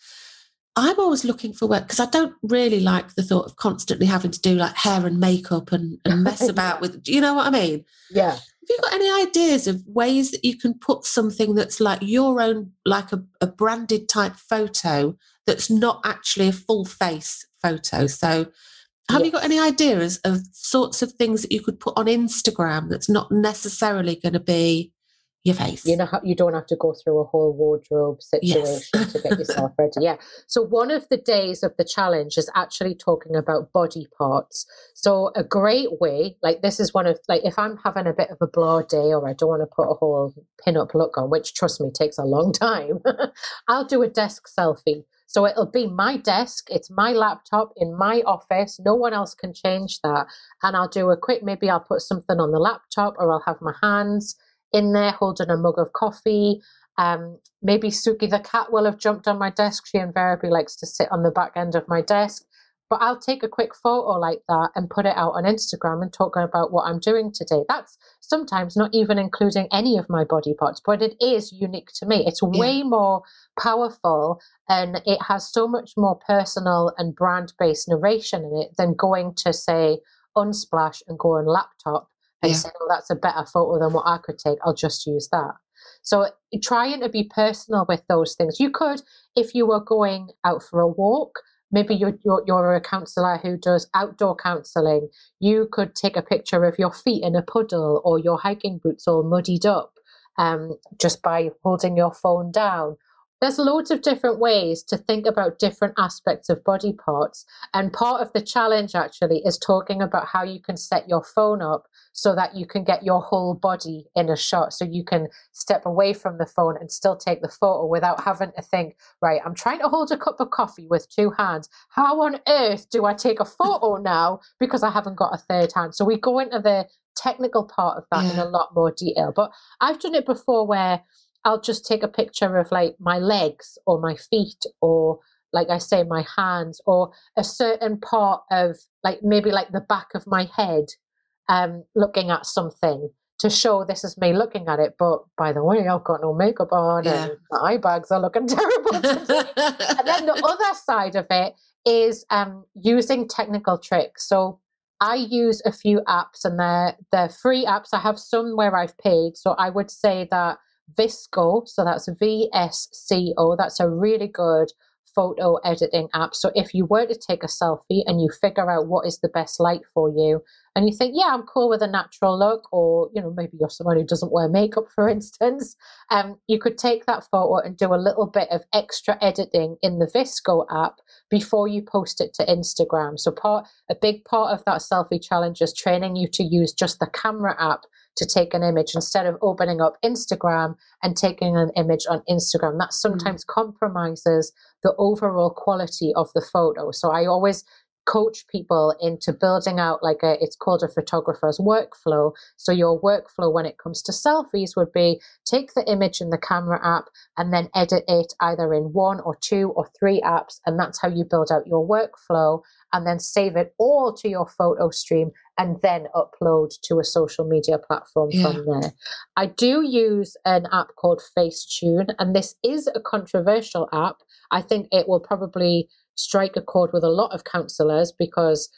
I'm always looking for work because I don't really like the thought of constantly having to do like hair and makeup and mess about with, do you know what I mean? Yeah. Have you got any ideas of ways that you can put something that's like your own, like a branded type photo that's not actually a full face photo? So have you got any ideas of sorts of things that you could put on Instagram that's not necessarily going to be your face? You know, you don't have to go through a whole wardrobe situation to get yourself ready. Yeah. So one of the days of the challenge is actually talking about body parts. So a great way, like this is one of, like if I'm having a bit of a blah day or I don't want to put a whole pin-up look on, which trust me takes a long time, I'll do a desk selfie. So it'll be my desk, it's my laptop in my office, no one else can change that. And I'll do a quick, maybe I'll put something on the laptop, or I'll have my hands in there holding a mug of coffee. Maybe Suki the cat will have jumped on my desk. She invariably likes to sit on the back end of my desk. But I'll take a quick photo like that and put it out on Instagram and talk about what I'm doing today. That's sometimes not even including any of my body parts, but it is unique to me. It's way more powerful, and it has so much more personal and brand-based narration in it than going to, say, Unsplash and go on laptop and say, oh, that's a better photo than what I could take. I'll just use that. So trying to be personal with those things. You could, if you were going out for a walk, maybe you're a counsellor who does outdoor counselling. You could take a picture of your feet in a puddle or your hiking boots all muddied up just by holding your phone down. There's loads of different ways to think about different aspects of body parts. And part of the challenge actually is talking about how you can set your phone up so that you can get your whole body in a shot. So you can step away from the phone and still take the photo without having to think, right, I'm trying to hold a cup of coffee with two hands. How on earth do I take a photo now because I haven't got a third hand? So we go into the technical part of that in a lot more detail. But I've done it before where I'll just take a picture of like my legs or my feet or, like I say, my hands or a certain part of like maybe like the back of my head looking at something to show this is me looking at it. But by the way, I've got no makeup on and my eye bags are looking terrible today. And then the other side of it is using technical tricks. So I use a few apps and they're free apps. I have some where I've paid. So I would say that VSCO, so that's VSCO, that's a really good photo editing app. So if you were to take a selfie and you figure out what is the best light for you and you think, yeah, I'm cool with a natural look, or, you know, maybe you're someone who doesn't wear makeup, for instance, you could take that photo and do a little bit of extra editing in the VSCO app before you post it to Instagram. So a big part of that selfie challenge is training you to use just the camera app to take an image instead of opening up Instagram and taking an image on Instagram. That sometimes compromises the overall quality of the photo. So I always coach people into building out like a, it's called a photographer's workflow. So your workflow when it comes to selfies would be take the image in the camera app and then edit it either in one or two or three apps. And that's how you build out your workflow, and then save it all to your photo stream and then upload to a social media platform from there. I do use an app called FaceTune, and this is a controversial app. I think it will probably strike a chord with a lot of counsellors because,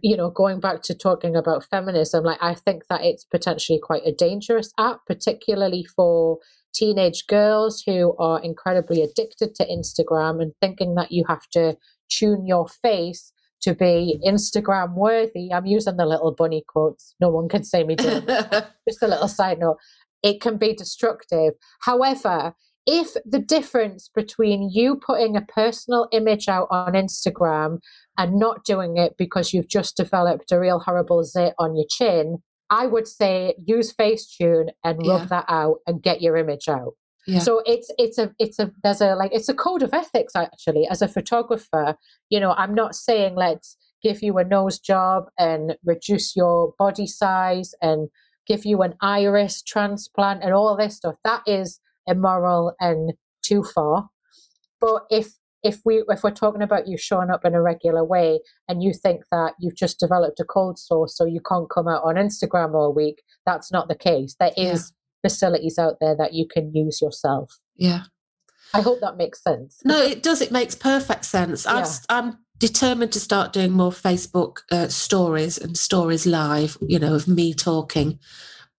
you know, going back to talking about feminism, like I think that it's potentially quite a dangerous app, particularly for teenage girls who are incredibly addicted to Instagram and thinking that you have to tune your face to be Instagram worthy. I'm using the little bunny quotes. No one can say me doing that. Just a little side note. It can be destructive. However, if the difference between you putting a personal image out on Instagram and not doing it because you've just developed a real horrible zit on your chin, I would say use Facetune and rub that out and get your image out. Yeah. So there's a code of ethics actually as a photographer. You know, I'm not saying let's give you a nose job and reduce your body size and give you an iris transplant and all this stuff. That is immoral and too far. But if we're talking about you showing up in a regular way and you think that you've just developed a cold sore so you can't come out on Instagram all week, that's not the case. There is facilities out there that you can use yourself. Yeah. I hope that makes sense. No, it does. It makes perfect sense. Yeah. I'm determined to start doing more Facebook stories and stories live, you know, of me talking.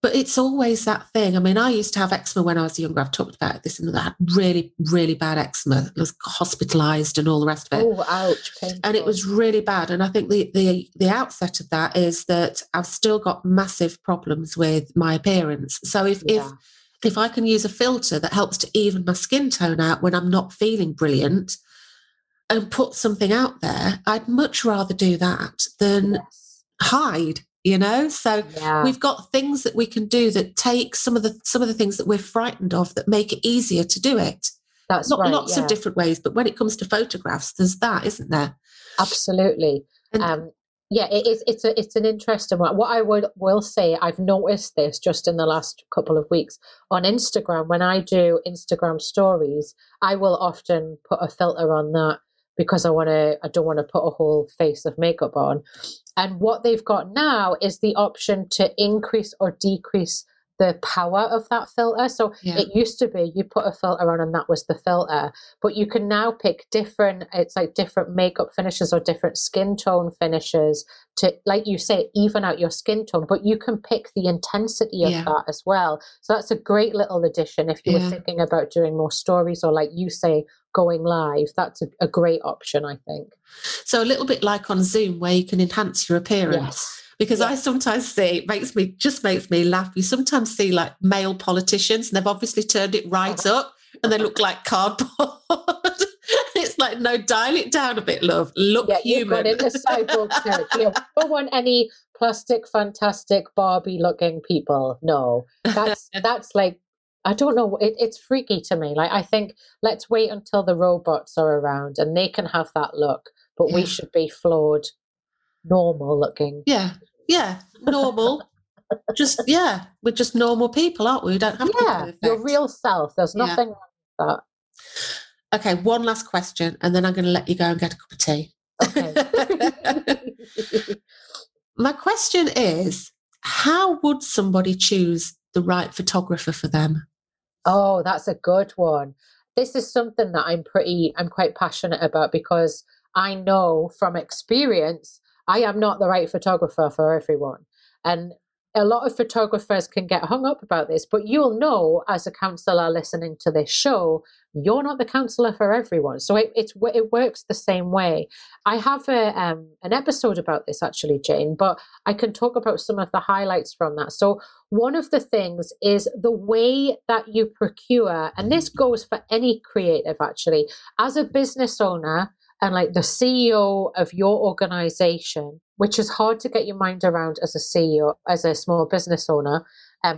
But it's always that thing. I mean, I used to have eczema when I was younger. I've talked about this, and I had really, really bad eczema. I was hospitalised and all the rest of it. Oh, ouch. Painful. And it was really bad. And I think the outset of that is that I've still got massive problems with my appearance. So if I can use a filter that helps to even my skin tone out when I'm not feeling brilliant and put something out there, I'd much rather do that than hide. You know, so we've got things that we can do that take some of the things that we're frightened of that make it easier to do it. That's not right, lots of different ways, but when it comes to photographs, there's that, isn't there? Absolutely. And, it is. It's an interesting one. What I will say, I've noticed this just in the last couple of weeks on Instagram. When I do Instagram stories, I will often put a filter on that because I don't want to put a whole face of makeup on. And what they've got now is the option to increase or decrease the power of that filter. So it used to be you put a filter on and that was the filter, but you can now pick different makeup finishes or different skin tone finishes to, like you say, even out your skin tone, but you can pick the intensity of that as well. So that's a great little addition if you were thinking about doing more stories or, like you say, going live. That's a great option, I think. So a little bit like on Zoom where you can enhance your appearance. Yes. Because I sometimes see, it just makes me laugh. You sometimes see like male politicians and they've obviously turned it right up and they look like cardboard. It's like, no, dial it down a bit, love. Look human. You've got it, the cyborg tech. You don't want any plastic, fantastic, Barbie-looking people. No, that's like, I don't know. It's freaky to me. Like, I think let's wait until the robots are around and they can have that look, but we should be flawed, normal looking. Yeah, normal. We're just normal people, aren't we? We don't have to be perfect. Your real self. There's nothing like that. Okay, one last question, and then I'm going to let you go and get a cup of tea. Okay. My question is: how would somebody choose the right photographer for them? Oh, that's a good one. This is something that I'm quite passionate about because I know from experience I am not the right photographer for everyone. And a lot of photographers can get hung up about this, but you'll know as a counsellor listening to this show, you're not the counsellor for everyone. So it works the same way. I have an episode about this actually, Jane, but I can talk about some of the highlights from that. So one of the things is the way that you procure, and this goes for any creative actually, as a business owner, and like the CEO of your organization, which is hard to get your mind around as a CEO, as a small business owner,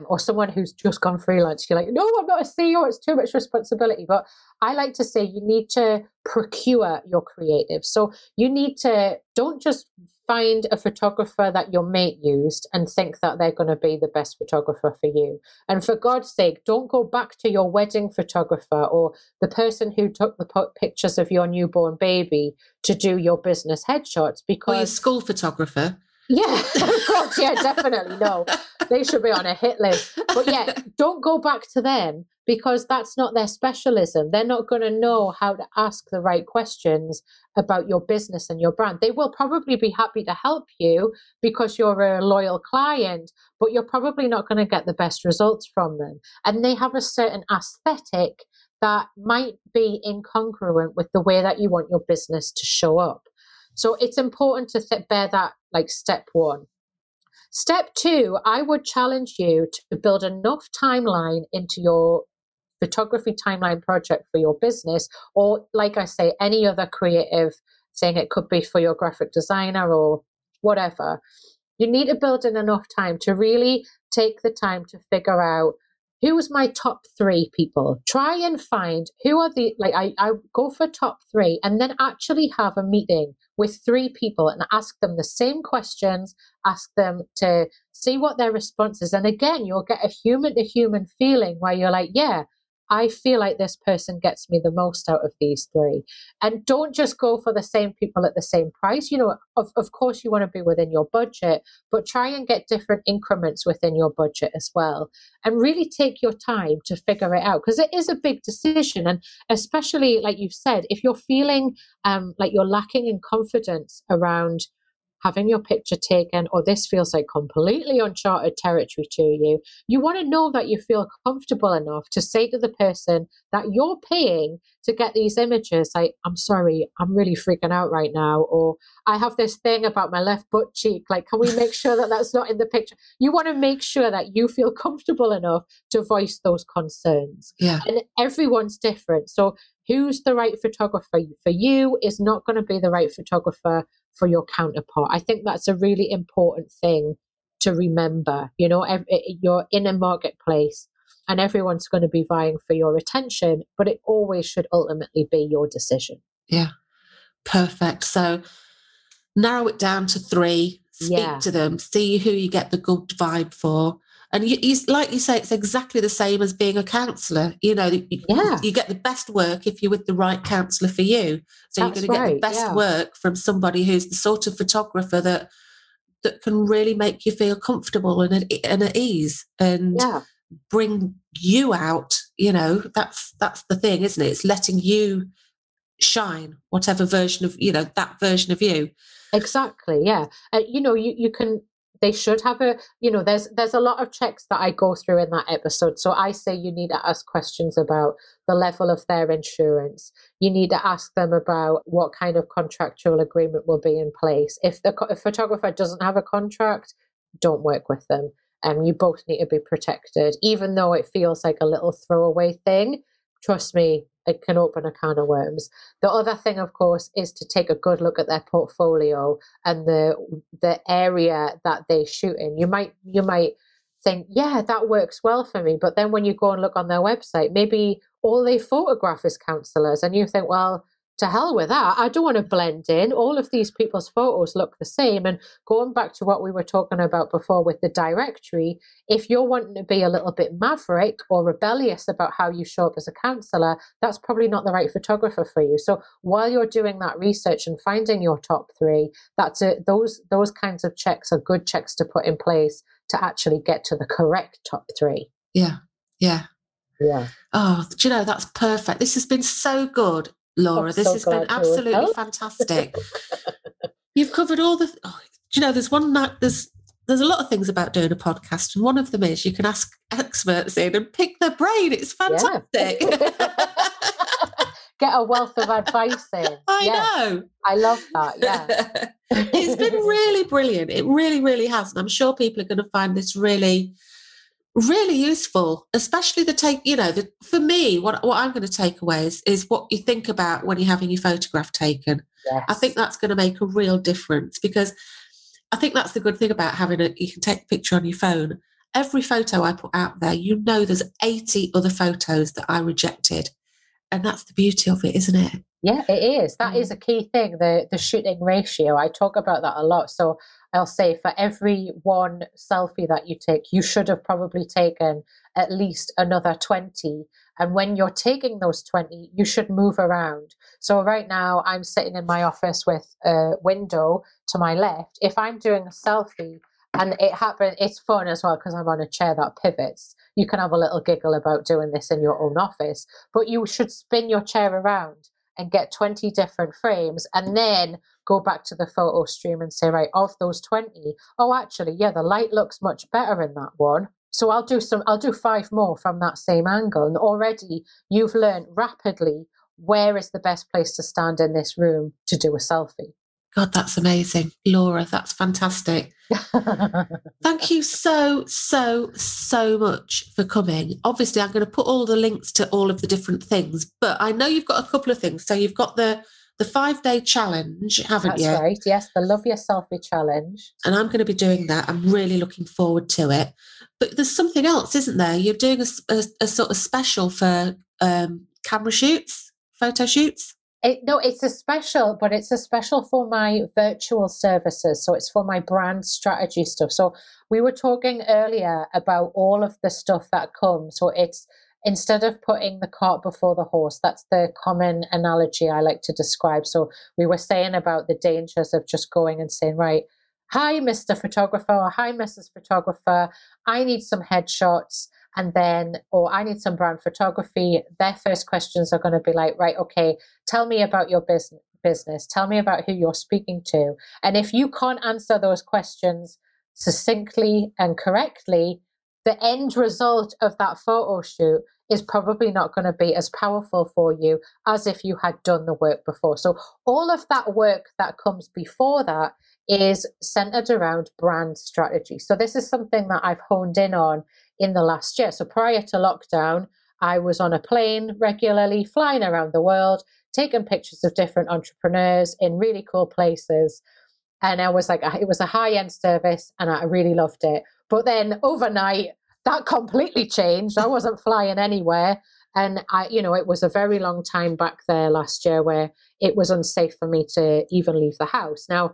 or someone who's just gone freelance, you're like, no, I'm not a CEO, it's too much responsibility. But I like to say you need to procure your creative. So you need to, don't just find a photographer that your mate used and think that they're going to be the best photographer for you. And for God's sake, don't go back to your wedding photographer or the person who took the pictures of your newborn baby to do your business headshots, because... Or your school photographer. Yeah, of course, yeah, definitely, no. They should be on a hit list. But yeah, don't go back to them, because that's not their specialism. They're not going to know how to ask the right questions about your business and your brand. They will probably be happy to help you because you're a loyal client, but you're probably not going to get the best results from them. And they have a certain aesthetic that might be incongruent with the way that you want your business to show up. So it's important to bear that, like, step one. Step two, I would challenge you to build enough timeline into your photography timeline project for your business, or like I say, any other creative thing. It could be for your graphic designer or whatever. You need to build in enough time to really take the time to figure out, who was my top three people? Try and find who are the, like, I go for top three, and then actually have a meeting with three people and ask them the same questions, ask them to see what their response is. And again, you'll get a human to human feeling where you're like, yeah, I feel like this person gets me the most out of these three. And don't just go for the same people at the same price. You know, of course you want to be within your budget, but try and get different increments within your budget as well. And really take your time to figure it out, because it is a big decision. And especially, like you've said, if you're feeling like you're lacking in confidence around having your picture taken, or this feels like completely uncharted territory to you, you want to know that you feel comfortable enough to say to the person that you're paying to get these images, like, I'm sorry, I'm really freaking out right now, or I have this thing about my left butt cheek, like, can we make sure that that's not in the picture? You want to make sure that you feel comfortable enough to voice those concerns. Yeah. And everyone's different. So who's the right photographer for you is not going to be the right photographer for your counterpart. I think that's a really important thing to remember. You know, you're in a marketplace and everyone's going to be vying for your attention, but it always should ultimately be your decision. Yeah, perfect. So narrow it down to three, speak to them, see who you get the good vibe for. And you, like you say, it's exactly the same as being a counsellor. You know, you get the best work if you're with the right counsellor for you. So you're going to get the best work from somebody who's the sort of photographer that can really make you feel comfortable and at ease and bring you out. You know, that's the thing, isn't it? It's letting you shine, whatever version of, you know, that version of you. Exactly, yeah. You know, you can... They should have a, you know, there's a lot of checks that I go through in that episode. So I say you need to ask questions about the level of their insurance. You need to ask them about what kind of contractual agreement will be in place. If the photographer doesn't have a contract, don't work with them. You both need to be protected. Even though it feels like a little throwaway thing, trust me, it can open a can of worms. The other thing, of course, is to take a good look at their portfolio and the area that they shoot in. You might think, yeah, that works well for me. But then when you go and look on their website, maybe all they photograph is counsellors. And you think, well, to hell with that. I don't want to blend in. All of these people's photos look the same. And going back to what we were talking about before with the directory, if you're wanting to be a little bit maverick or rebellious about how you show up as a counsellor, that's probably not the right photographer for you. So while you're doing that research and finding your top three, those kinds of checks are good checks to put in place to actually get to the correct top three. Yeah, yeah. Yeah. Oh, do you know, that's perfect. This has been so good, Laura. This has been absolutely fantastic. You've covered all the... Oh, you know, there's a lot of things about doing a podcast, and one of them is you can ask experts in and pick their brain. It's fantastic. Yeah. Get a wealth of advice in. I know. I love that, yeah. It's been really brilliant. It really, really has. And I'm sure people are going to find this really... really useful, especially for me, what I'm going to take away is what you think about when you're having your photograph taken. Yes. I think that's going to make a real difference, because I think that's the good thing about having you can take a picture on your phone every photo I put out there, you know there's 80 other photos that I rejected. And that's the beauty of it, isn't it? Yeah, it is. That is a key thing, the shooting ratio. I talk about that a lot. So I'll say for every one selfie that you take, you should have probably taken at least another 20. And when you're taking those 20, you should move around. So right now I'm sitting in my office with a window to my left. If I'm doing a selfie, and it happens, it's fun as well because I'm on a chair that pivots. You can have a little giggle about doing this in your own office, but you should spin your chair around and get 20 different frames and then go back to the photo stream and say, right, of those 20, oh, actually, yeah, the light looks much better in that one. So I'll do 5 more from that same angle. And already you've learned rapidly where is the best place to stand in this room to do a selfie. God, that's amazing. Laura, that's fantastic. Thank you so much for coming. Obviously, I'm going to put all the links to all of the different things, but I know you've got a couple of things. So you've got the 5-day challenge, haven't you? That's right. Yes, the Love Your Selfie challenge. And I'm going to be doing that. I'm really looking forward to it. But there's something else, isn't there? You're doing a sort of special for camera shoots, photo shoots. No, it's a special, but it's a special for my virtual services. So it's for my brand strategy stuff. So we were talking earlier about all of the stuff that comes. So it's instead of putting the cart before the horse, that's the common analogy I like to describe. So we were saying about the dangers of just going and saying, right, hi, Mr. Photographer, or hi, Mrs. Photographer, I need some headshots. And then, or I need some brand photography. Their first questions are going to be like, right, okay, tell me about your business. Tell me about who you're speaking to. And if you can't answer those questions succinctly and correctly, the end result of that photo shoot is probably not going to be as powerful for you as if you had done the work before. So all of that work that comes before that is centered around brand strategy. So this is something that I've honed in on in the last year. So prior to lockdown, I was on a plane regularly, flying around the world, taking pictures of different entrepreneurs in really cool places. And I was like, it was a high-end service and I really loved it. But then overnight, that completely changed. I wasn't flying anywhere. And it was a very long time back there last year where it was unsafe for me to even leave the house. Now,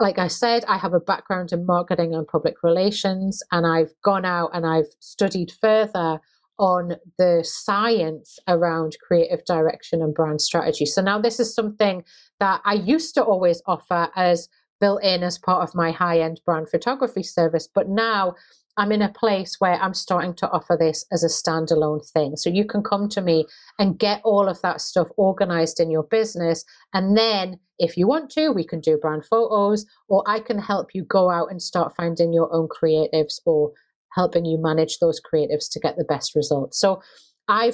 like I said, I have a background in marketing and public relations, and I've gone out and I've studied further on the science around creative direction and brand strategy. So now this is something that I used to always offer as built in as part of my high-end brand photography service, but now I'm in a place where I'm starting to offer this as a standalone thing. So you can come to me and get all of that stuff organized in your business. And then if you want to, we can do brand photos, or I can help you go out and start finding your own creatives or helping you manage those creatives to get the best results. So I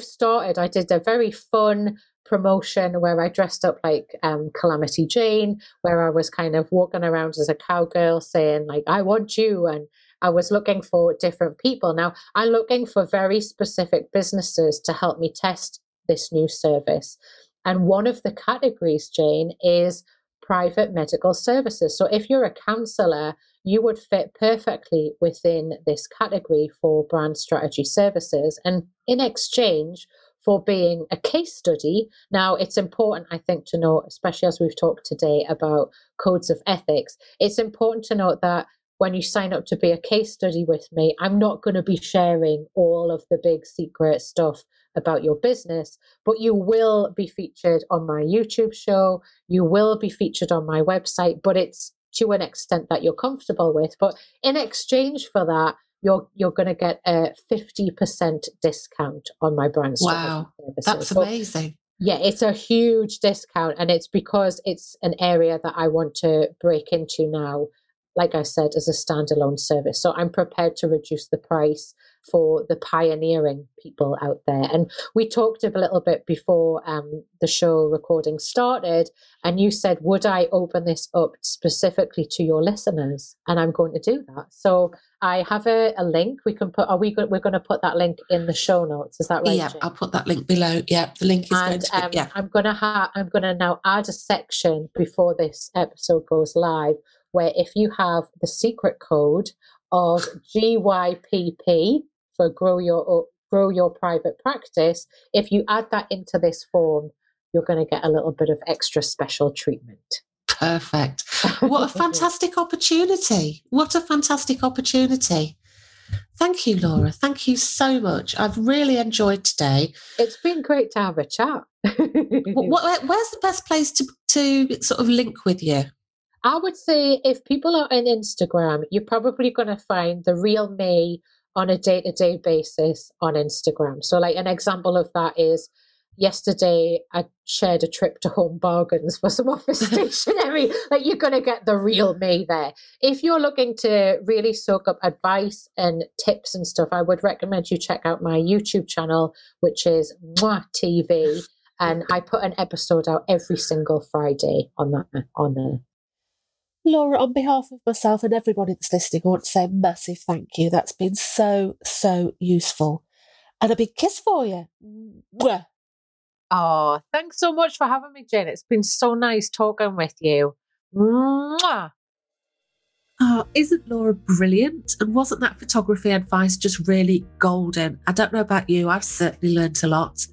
did a very fun promotion where I dressed up like Calamity Jane, where I was kind of walking around as a cowgirl saying like, I want you, and I was looking for different people. Now, I'm looking for very specific businesses to help me test this new service. And one of the categories, Jane, is private medical services. So if you're a counsellor, you would fit perfectly within this category for brand strategy services. And in exchange for being a case study, now it's important, I think, to note, especially as we've talked today about codes of ethics, it's important to note that when you sign up to be a case study with me, I'm not going to be sharing all of the big secret stuff about your business, but you will be featured on my YouTube show. You will be featured on my website, but it's to an extent that you're comfortable with. But in exchange for that, you're going to get a 50% discount on my brand. Wow, that's amazing. Yeah, it's a huge discount. And it's because it's an area that I want to break into now, like I said, as a standalone service. So I'm prepared to reduce the price for the pioneering people out there. And we talked a little bit before the show recording started, and you said, would I open this up specifically to your listeners? And I'm going to do that. So I have a link we can put. We're going to put that link in the show notes. Is that right? Yeah, Jane? I'll put that link below. Yeah, the link is going to be, yeah. I'm going to now add a section before this episode goes live, where if you have the secret code of GYPP for Grow Your Private Practice, if you add that into this form, you're going to get a little bit of extra special treatment. Perfect. What a fantastic opportunity. What a fantastic opportunity. Thank you, Laura. Thank you so much. I've really enjoyed today. It's been great to have a chat. Where's the best place to sort of link with you? I would say if people are on Instagram, you're probably going to find the real me on a day-to-day basis on Instagram. So like an example of that is yesterday I shared a trip to Home Bargains for some office stationery. Like you're going to get the real me there. If you're looking to really soak up advice and tips and stuff, I would recommend you check out my YouTube channel, which is Mwah TV. And I put an episode out every single Friday on there. Laura, on behalf of myself and everybody that's listening, I want to say a massive thank you. That's been so, so useful. And a big kiss for you. Mwah. Oh, thanks so much for having me, Jane. It's been so nice talking with you. Mwah. Oh, isn't Laura brilliant? And wasn't that photography advice just really golden? I don't know about you, I've certainly learnt a lot.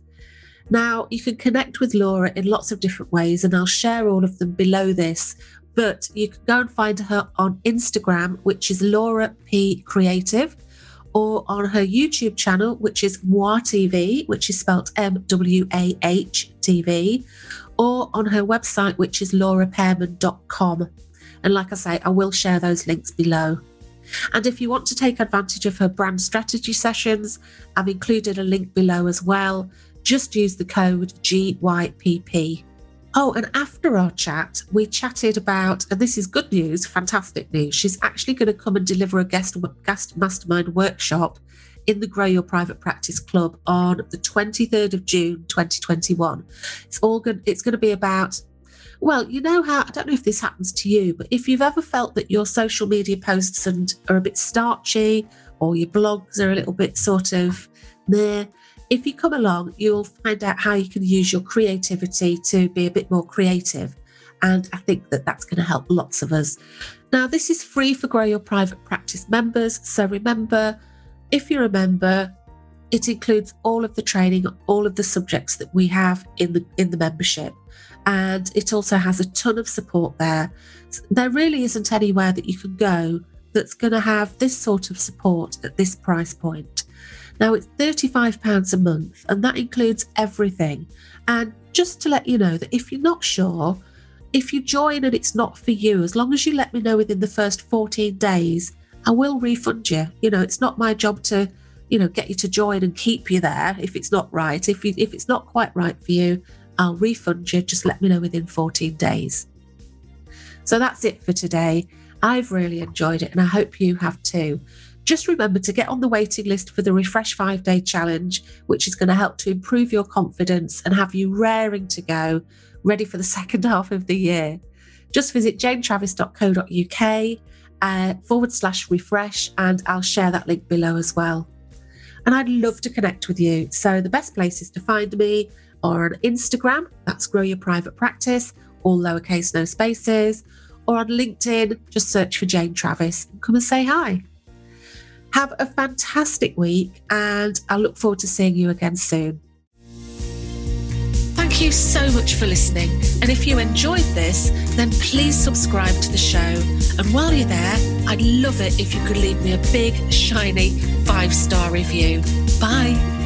Now, you can connect with Laura in lots of different ways, and I'll share all of them below this. But you can go and find her on Instagram, which is Laura P Creative, or on her YouTube channel, which is Mwah TV, which is spelled MWAH TV, or on her website, which is laurapearman.com. And like I say, I will share those links below. And if you want to take advantage of her brand strategy sessions, I've included a link below as well. Just use the code GYPP. Oh, and after our chat, we chatted about, and this is good news, fantastic news, she's actually going to come and deliver a guest mastermind workshop in the Grow Your Private Practice Club on the 23rd of June, 2021. It's going to be about, well, you know how, I don't know if this happens to you, but if you've ever felt that your social media posts are a bit starchy or your blogs are a little bit sort of meh, if you come along, you'll find out how you can use your creativity to be a bit more creative. And I think that that's going to help lots of us. Now, this is free for Grow Your Private Practice members. So remember, if you're a member, it includes all of the training, all of the subjects that we have in the membership. And it also has a ton of support there. There really isn't anywhere that you can go that's going to have this sort of support at this price point. Now, it's £35 a month, and that includes everything. And just to let you know that if you're not sure, if you join and it's not for you, as long as you let me know within the first 14 days, I will refund you. You know, it's not my job to, you know, get you to join and keep you there if it's not right. If it's not quite right for you, I'll refund you. Just let me know within 14 days. So that's it for today. I've really enjoyed it, and I hope you have too. Just remember to get on the waiting list for the Refresh 5-Day Challenge, which is going to help to improve your confidence and have you raring to go, ready for the second half of the year. Just visit janetravis.co.uk /refresh, and I'll share that link below as well. And I'd love to connect with you. So the best places to find me are on Instagram, that's Grow Your Private Practice, all lowercase, no spaces, or on LinkedIn, just search for Jane Travis and come and say hi. Have a fantastic week, and I look forward to seeing you again soon. Thank you so much for listening. And if you enjoyed this, then please subscribe to the show. And while you're there, I'd love it if you could leave me a big, shiny 5-star review. Bye.